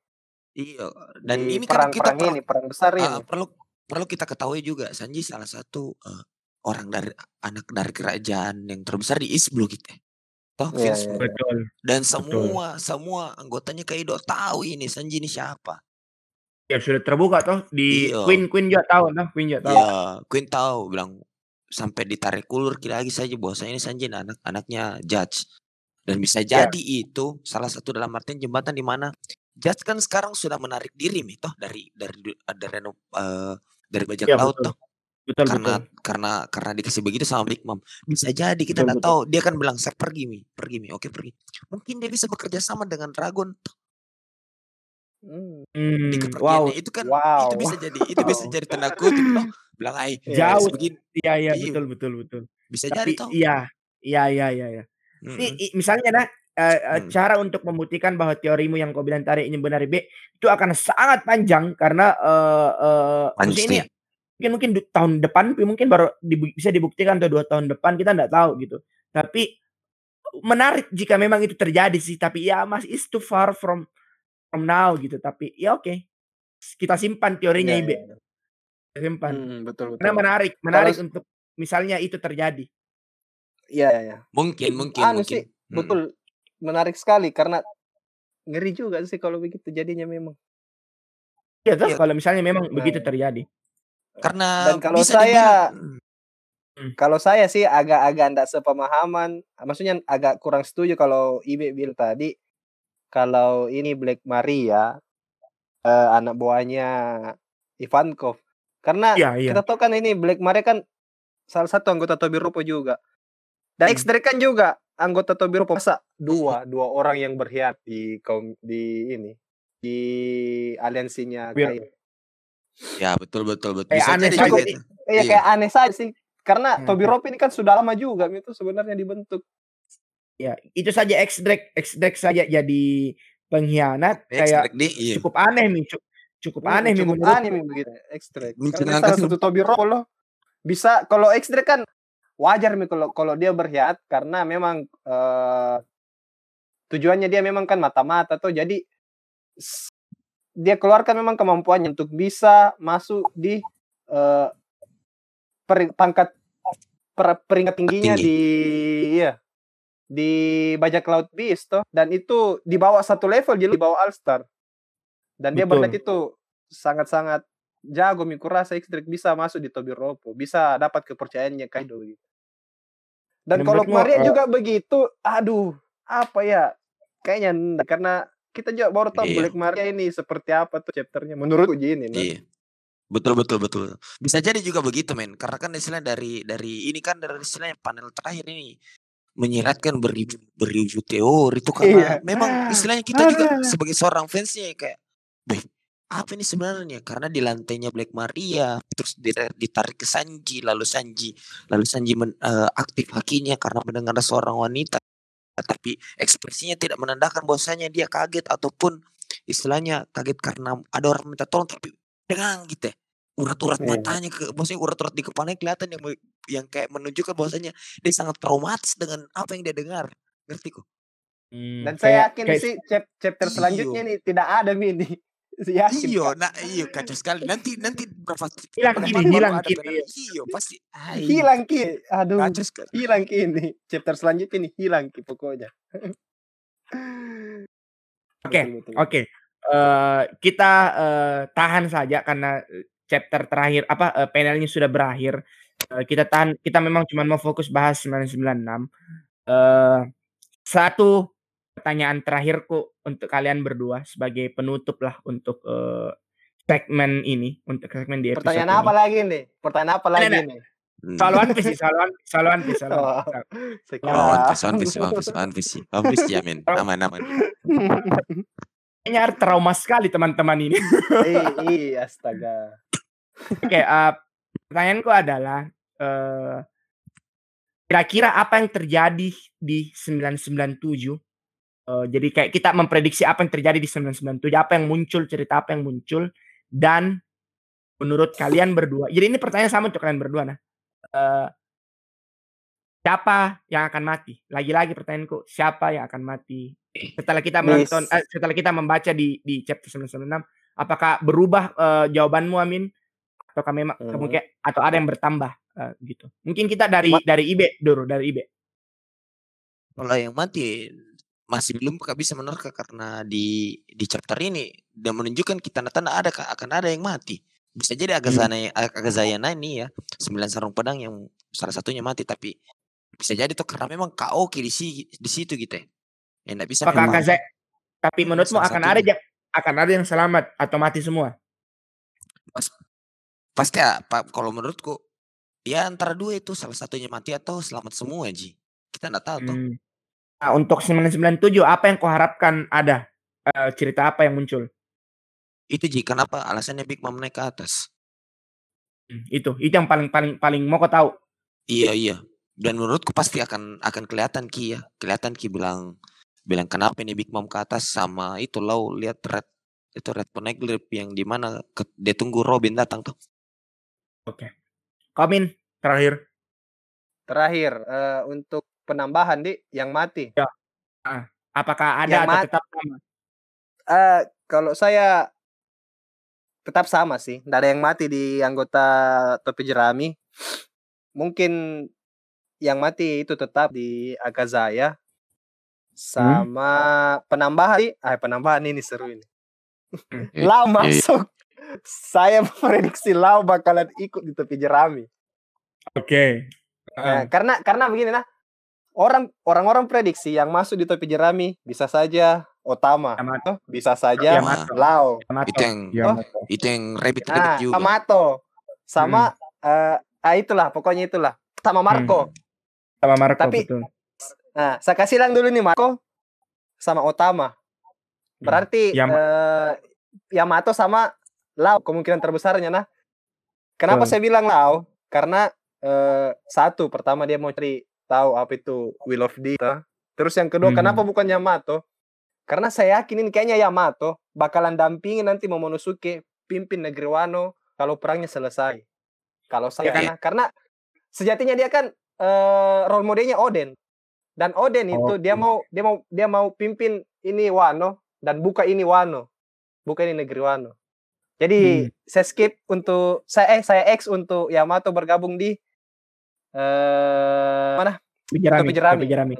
iya dan di ini perang kita perang ini perang besar ini uh, perlu perlu kita ketahui juga Sanji salah satu uh, orang dari anak dari kerajaan yang terbesar di East Blue gitu. Toh, yeah, yeah. Betul. Dan semua Betul. semua anggotanya Kaido tahu ini Sanji ini siapa. Ya sudah terbuka toh di Iyo. Queen Queen juga tahu nah Queen juga tahu. Ya, Queen tahu bilang sampai ditarik ulur kira lagi saja bahwasanya ini Sanji anak-anaknya Judge. Dan bisa jadi yeah. itu salah satu dalam artian jembatan di mana Judge kan sekarang sudah menarik diri nih toh dari dari dari uh, dari bajak yeah, laut betul. toh. Betul, karena betul. karena karena dikasih begitu sama Big Mom bisa jadi kita nggak tahu dia kan bilang saya pergi mi pergi mi oke pergi mungkin dia bisa bekerja sama dengan Dragon hmm. di kepergiannya wow. itu kan wow. itu bisa wow. jadi itu wow. bisa jadi tanda kutip toh bilang ay jauh iya iya betul betul betul bisa Tapi, jadi toh iya iya iya iya ya. hmm. Ini misalnya nah uh, hmm. cara untuk membuktikan bahwa teorimu yang kau bilang tadi ini benar B itu akan sangat panjang karena uh, uh, panjang ini mungkin mungkin du- tahun depan mungkin baru dibu- bisa dibuktikan atau dua tahun depan kita nggak tahu gitu tapi menarik jika memang itu terjadi sih tapi ya mas is too far from from now gitu tapi ya oke okay. kita simpan teorinya yeah, Ibe yeah. simpan. Hmm, betul, betul. Karena menarik, menarik kalau... untuk misalnya itu terjadi. Iya, ya, ya. Mungkin, mungkin, anu mungkin. Sih, hmm. Betul, menarik sekali karena ngeri juga sih kalau begitu jadinya memang. Ya, terus ya. Kalau misalnya memang nah, begitu terjadi. Karena dan kalau saya dibilang... hmm. kalau saya sih agak-agak enggak sepemahaman, maksudnya agak kurang setuju kalau Ibe bilang tadi kalau ini Black Maria eh, anak buahnya Ivankov. Karena ya, ya. Kita tahu kan ini Black Maria kan salah satu anggota Tobi Roppo juga. Dan X Drake kan juga anggota Tobi Roppo. Masa dua, dua orang yang berkhianat di kaum di ini di aliansinya Kaido. Ya, betul betul betul. Bisa kayak aneh saja. Iya, iya, kayak aneh saja sih. Karena hmm. Tobi Roppo ini kan sudah lama juga itu sebenarnya dibentuk. Ya, itu saja X Drake, X Drake saja jadi pengkhianat kayak iya. Cukup aneh nih. Cukup aneh nih cukup aneh begitu X Drake. Karena salah satu Tobi Roppo loh. Bisa kalau X Drake kan wajar nih kalau kalau dia berkhianat karena memang uh, tujuannya dia memang kan mata-mata tuh jadi dia keluarkan memang kemampuannya untuk bisa masuk di uh, per, pangkat per, peringkat tingginya Tinggi. di iya di bajak laut Beast toh dan itu dibawa satu level jadi dibawa All Star dan dia berkat itu sangat-sangat jago miku rasa X Drake bisa masuk di Tobi Roppo, bisa dapat kepercayaannya Kaido gitu. Dan kalau Maria juga begitu, aduh, apa ya? Kayaknya enggak, karena kita juga baru tahu iya. Black Maria ini seperti apa tuh chapternya menurutku gini. Iya. Betul betul betul. Bisa jadi juga begitu, men. Karena kan istilah dari dari ini kan dari istilah panel terakhir ini menyiratkan beribu beribu teori itu karena iya. memang istilahnya kita ah. juga sebagai seorang fansnya kayak beh apa ini sebenarnya karena di lantainya Black Maria terus ditarik ke Sanji lalu Sanji lalu Sanji men, uh, aktif hakinya karena mendengar seorang wanita tapi ekspresinya tidak menandakan bahwasanya dia kaget ataupun istilahnya kaget karena ada orang minta tolong tapi dengang gitu ya urat-urat yeah. matanya ke maksudnya urat-urat di kepalanya kelihatan yang yang kayak menunjukkan bahwasanya dia sangat traumatis dengan apa yang dia dengar ngerti kok hmm, dan saya yakin kayak, sih chapter iyo. Selanjutnya nih tidak ada mini yakin, iyo, kan? Nah, iyo kacau sekali. Nanti nanti berapa hilang kini, hilang kini. Iyo pasti hilang kini. Aduh, hilang kini. Chapter selanjutnya ini hilang kini pokoknya. Oke, okay, oke. Okay. Uh, kita uh, tahan saja karena chapter terakhir apa uh, panelnya sudah berakhir. Uh, kita tahan. Kita memang cuma mau fokus bahas sembilan sembilan enam. Uh, satu pertanyaan terakhirku untuk kalian berdua sebagai penutup lah untuk uh, segmen ini, untuk segmen di episode pertanyaan ini. Apa lagi nih? Pertanyaan apa lagi nih? Soal One Piece, soal One Piece, soal One Piece, soal One Piece, One Piece, One Piece, jamin, aman, aman. Kayaknya trauma sekali teman-teman ini. Iya, astaga. Oke, uh, pertanyaanku adalah uh, kira-kira apa yang terjadi di sembilan sembilan tujuh? Uh, jadi kayak kita memprediksi apa yang terjadi di sembilan sembilan tujuh, apa yang muncul, cerita apa yang muncul, dan menurut kalian berdua, jadi ini pertanyaan sama untuk kalian berdua, nah uh, siapa yang akan mati? Lagi-lagi pertanyaanku, siapa yang akan mati? Setelah kita menonton, yes. uh, setelah kita membaca di di chapter sembilan sembilan enam, apakah berubah uh, jawabanmu, Amin? Atau kami hmm. mungkin atau ada yang bertambah uh, gitu? Mungkin kita dari Mat- dari Ibe dulu, dari Ibe. Kalau yang mati masih belum bisa menerka karena di di chapter ini dan menunjukkan kita tanda-tanda ada akan ada yang mati. Bisa jadi Akazaya Akazaya ini ya sembilan sarung pedang yang salah satunya mati tapi bisa jadi tuh karena memang K O di di situ gitu ya. Ya enggak bisa. Apakah Akazaya, tapi menurutmu akan ada yang akan ada yang selamat atau mati semua? Pasti ya, kalau menurutku ya antara dua itu salah satunya mati atau selamat semua Ji. Kita enggak tahu tuh. Hmm. Nah, untuk sembilan sembilan tujuh apa yang kau harapkan ada uh, cerita apa yang muncul? Itu Ji, kenapa alasannya Big Mom naik ke atas? Hmm, itu, itu yang paling paling paling mau kau tahu. Iya iya. Dan menurutku pasti akan akan kelihatan Ki ya, kelihatan Ki bilang bilang kenapa ini Big Mom ke atas sama itu lo lihat Red itu Red Poneglyph yang di mana dia tunggu Robin datang tuh. Oke. Okay. Kamin terakhir. Terakhir uh, untuk penambahan di yang mati. Ya. Apakah ada yang atau mati, tetap sama? Uh, kalau saya tetap sama sih. Tidak ada yang mati di anggota topi jerami. Mungkin yang mati itu tetap di Akazaya sama hmm? penambahan sih. Ah, penambahan ini seru ini. Lau masuk. Saya memprediksi Lau bakalan ikut di topi jerami. Oke. Okay. Nah, um. karena karena begini nah. Orang orang-orang prediksi yang masuk di topi jerami bisa saja Otama, Yamato. Bisa saja Yamato. Lau. Yamato. Itu yang oh. itu yang rabbit rabbit nah, juga. Yamato. Sama hmm. uh, ah itulah pokoknya itulah. Sama Marco. Hmm. Sama Marco. Tapi betul. Nah, saya kasih lang dulu nih Marco sama Otama. Berarti Yama. uh, Yamato sama Lau kemungkinan terbesarnya nah. Kenapa so. saya bilang Lau? Karena uh, satu pertama dia mau cari tahu apa itu Will of Death. Terus yang kedua, hmm. kenapa bukan Yamato? Karena saya yakinin kayaknya Yamato bakalan dampingin nanti Momonosuke pimpin negeri Wano kalau perangnya selesai. Kalau saya ya, karena, ya. karena sejatinya dia kan uh, role modelnya Oden. Dan Oden oh, itu okay. dia mau dia mau dia mau pimpin ini Wano dan buka ini Wano. Buka ini negeri Wano. Jadi hmm. saya skip untuk saya eh, saya X untuk Yamato bergabung di Eh, mana? Topi jerami.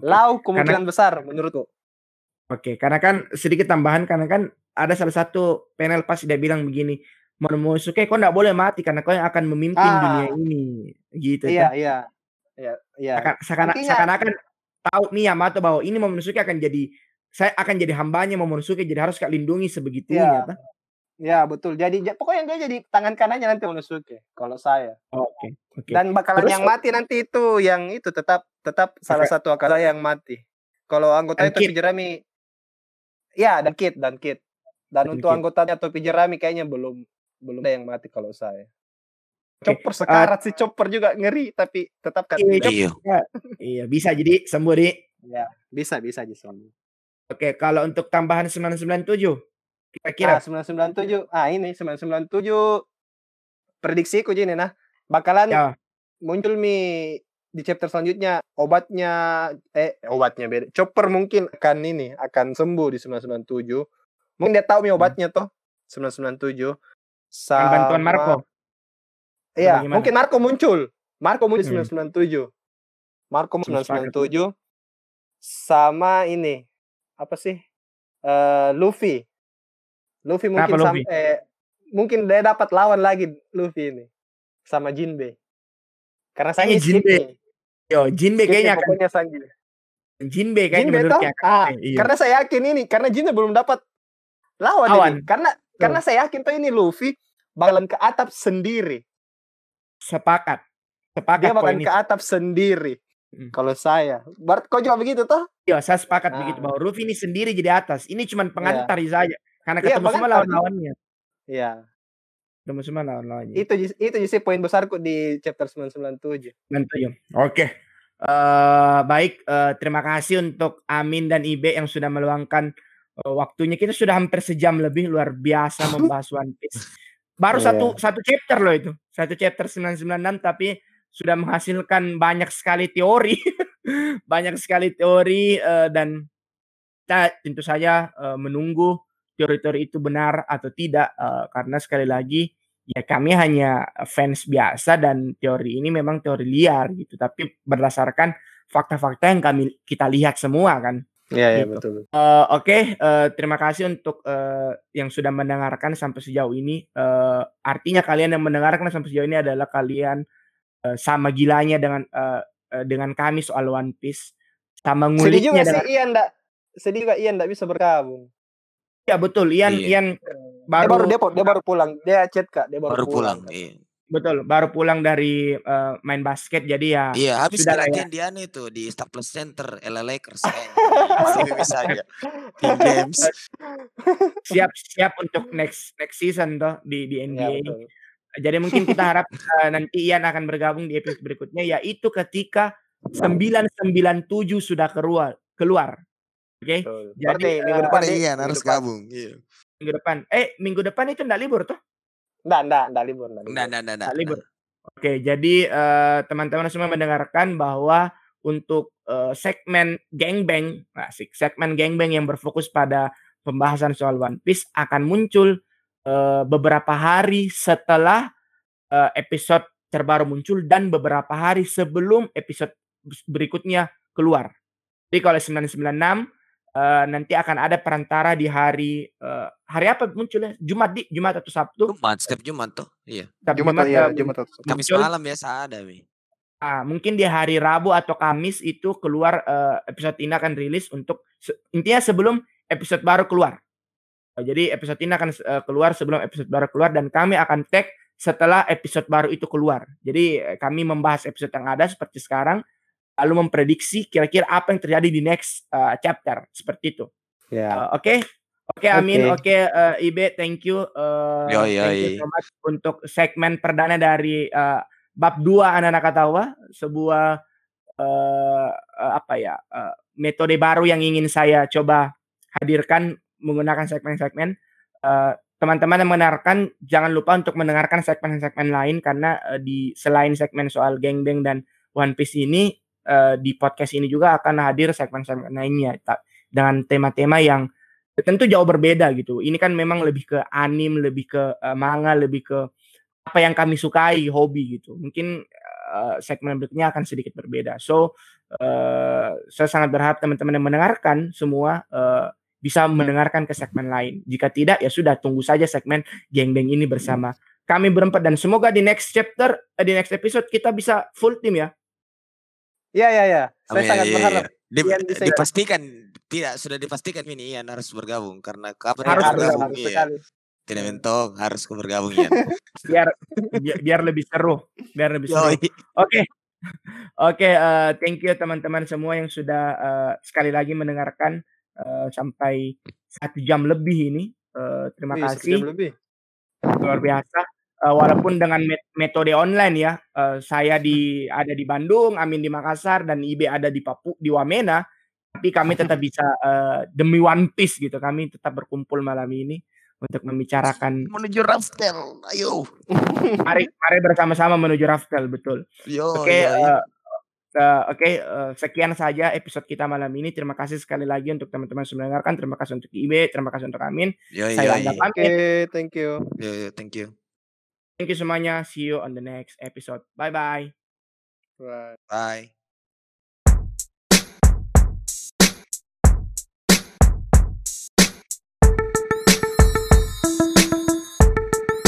Lau kemungkinan karena, besar menurutku. Oke, okay, karena kan sedikit tambahan karena kan ada salah satu panel pas dia bilang begini, Momonosuke kau enggak boleh mati karena kau yang akan memimpin ah, dunia ini. Gitu iya, kan. Iya. Iya, iya. Seakan-akan tahu nih Yamato bahwa ini Momonosuke akan jadi saya akan jadi hambanya Momonosuke jadi harus kau lindungi sebegitunya, kan? Ya betul. Jadi pokoknya dia jadi tangan kanannya nanti Momonosuke kalau saya. Oke. Okay, okay. Dan bakalan terus, yang mati nanti itu yang itu tetap tetap okay. salah satu Akazaya yang mati. Kalau anggotanya topi jerami ya dan Kid dan Kid. Dan, dan untuk kid. anggotanya topi jerami kayaknya belum belum ada yang mati kalau saya. Okay. Chopper sekarat uh, si Chopper juga ngeri tapi tetap kan. Iya. Iya, bisa jadi sembuh di. Ya, bisa bisa aja sembuh. Oke, okay, kalau untuk tambahan sembilan sembilan tujuh kira-kira sembilan sembilan tujuh ah ini sembilan sembilan tujuh prediksiku ini nah bakalan ya. muncul mi di chapter selanjutnya obatnya eh obatnya beda Chopper mungkin akan ini akan sembuh di sembilan sembilan tujuh mungkin dia tahu mi obatnya hmm. toh sembilan sembilan tujuh sama dengan bantuan Marco iya mungkin Marco muncul Marco muncul di hmm. sembilan sembilan tujuh Marco sembilan sembilan tujuh sama ini apa sih uh, Luffy Luffy mungkin Kenapa, Luffy? sampai mungkin dia dapat lawan lagi Luffy ini sama Jinbe. Karena saya Jinbe. Yo, Jinbe kayaknya pokoknya akan Jinbe kayaknya menurutnya. Ah, iya. Karena saya yakin ini karena Jinbe belum dapat lawan Awan. ini. Karena Tuh. karena saya yakin tuh ini Luffy bakalan ke atap sendiri. Sepakat. Sepakat Dia bakalan ke atap sendiri. Hmm. Kalau saya, Bart kau juga begitu toh? Iya, saya sepakat nah. begitu bahwa Luffy ini sendiri jadi atas. Ini cuman pengantar yeah. saja. Karena ketemu ya, semua lawan-lawannya. Iya. Ketemu semua lawan-lawannya. Itu itu sih poin besarku di chapter sembilan sembilan tujuh. sembilan sembilan tujuh. Oke. Uh, baik, uh, terima kasih untuk Amin dan Ibe yang sudah meluangkan uh, waktunya. Kita sudah hampir sejam lebih, luar biasa membahas One Piece. Baru yeah. satu satu chapter loh itu. Satu chapter sembilan sembilan enam tapi sudah menghasilkan banyak sekali teori. banyak sekali teori uh, dan kita tentu saja uh, menunggu teori-teori itu benar atau tidak uh, karena sekali lagi ya kami hanya fans biasa dan teori ini memang teori liar gitu tapi berdasarkan fakta-fakta yang kami kita lihat semua kan. Iya, gitu. Ya, betul. Uh, Oke, okay, uh, terima kasih untuk uh, yang sudah mendengarkan sampai sejauh ini. Uh, artinya kalian yang mendengarkan sampai sejauh ini adalah kalian uh, sama gilanya dengan uh, uh, dengan kami soal One Piece, sama nguliknya. Sedih juga dengan... si Ian enggak sedih juga Ian enggak bisa bergabung. Ya betul, Ian iya. Ian baru dia baru, dia, dia baru pulang, dia chat kak, dia baru, baru pulang. pulang iya. Betul, baru pulang dari uh, main basket jadi ya. Iya, habis kejadian dia nih tuh di Staples Center L A Lakers. Saja. Games. Siap-siap untuk next next season toh di di N B A. Ya, jadi mungkin kita harap uh, nanti Ian akan bergabung di episode berikutnya yaitu ketika sembilan sembilan tujuh sudah keluar keluar. Oke, okay. jadi minggu depan uh, iya harus depan. gabung. Iya. Minggu depan, eh minggu depan itu ndak libur tuh? Ndak, ndak, ndak libur, ndak. Ndak, ndak, ndak. Ndak libur. Oke, okay, jadi uh, teman-teman semua mendengarkan bahwa untuk uh, segmen gangbang, nah, segmen gangbang yang berfokus pada pembahasan soal One Piece akan muncul uh, beberapa hari setelah uh, episode terbaru muncul dan beberapa hari sebelum episode berikutnya keluar. Jadi kalau sembilan sembilan enam uh, nanti akan ada perantara di hari uh, hari apa munculnya? Jumat di Jumat atau Sabtu? Jumat, setiap Jumat tuh. Iya. Setiap Jumat, Jumat, ya, uh, Jumat atau Kamis malam biasa ada, Mi. Ah, mungkin di hari Rabu atau Kamis itu keluar uh, episode ini akan rilis untuk se- intinya sebelum episode baru keluar. Uh, jadi episode ini akan uh, keluar sebelum episode baru keluar dan kami akan tag setelah episode baru itu keluar. Jadi uh, kami membahas episode yang ada seperti sekarang lalu memprediksi kira-kira apa yang terjadi di next uh, chapter seperti itu. Ya. Yeah. Oke. Uh, Oke, okay. okay, Amin. Oke, okay. okay, uh, Ibe, thank you. Uh, yo, yo, thank you so much untuk segmen perdana dari uh, Bab dua Anak-anak Katawa, sebuah uh, uh, apa ya uh, metode baru yang ingin saya coba hadirkan menggunakan segmen-segmen. Uh, teman-teman yang mendengarkan jangan lupa untuk mendengarkan segmen-segmen lain karena uh, di selain segmen soal Gangbang dan One Piece ini uh, di podcast ini juga akan hadir segmen-segmen lainnya dengan tema-tema yang tentu jauh berbeda gitu. Ini kan memang lebih ke anime, lebih ke uh, manga, lebih ke apa yang kami sukai, hobi gitu. Mungkin uh, segmen berikutnya akan sedikit berbeda. So, uh, saya sangat berharap teman-teman yang mendengarkan semua uh, bisa mendengarkan ke segmen lain. Jika tidak, ya sudah, tunggu saja segmen Gangbang ini bersama kami berempat. Dan semoga di next chapter, uh, di next episode kita bisa full team ya. Iya, iya, iya. Saya sangat berharap. Di, dipastikan, tidak, sudah dipastikan ini Ian harus bergabung. Karena kapan harus bergabung, harus ya. Sekali. Tidak mentok, harus bergabung ya. biar, biar biar lebih seru, biar lebih seru. Oke, oke, okay, uh, thank you teman-teman semua yang sudah uh, sekali lagi mendengarkan uh, sampai satu jam lebih ini. Uh, terima Wih, kasih. Lebih. Luar biasa. Uh, walaupun dengan metode online ya, uh, saya di ada di Bandung, Amin di Makassar, dan Ibe ada di Papua, di Wamena. Tapi kami tetap bisa uh, demi One Piece gitu. Kami tetap berkumpul malam ini untuk membicarakan menuju Raftel, ayo. Mari, mari bersama-sama menuju Raftel, betul. Oke, okay, uh, uh, oke, okay, uh, sekian saja episode kita malam ini. Terima kasih sekali lagi untuk teman-teman yang mendengarkan. Terima kasih untuk Ibe, terima kasih untuk Amin. Yo, yo, Saya Anda pamit. Oke, okay, thank you. Yo, yo, thank you. Thank you semuanya. See you on the next episode. Bye-bye. Bye bye. Bye.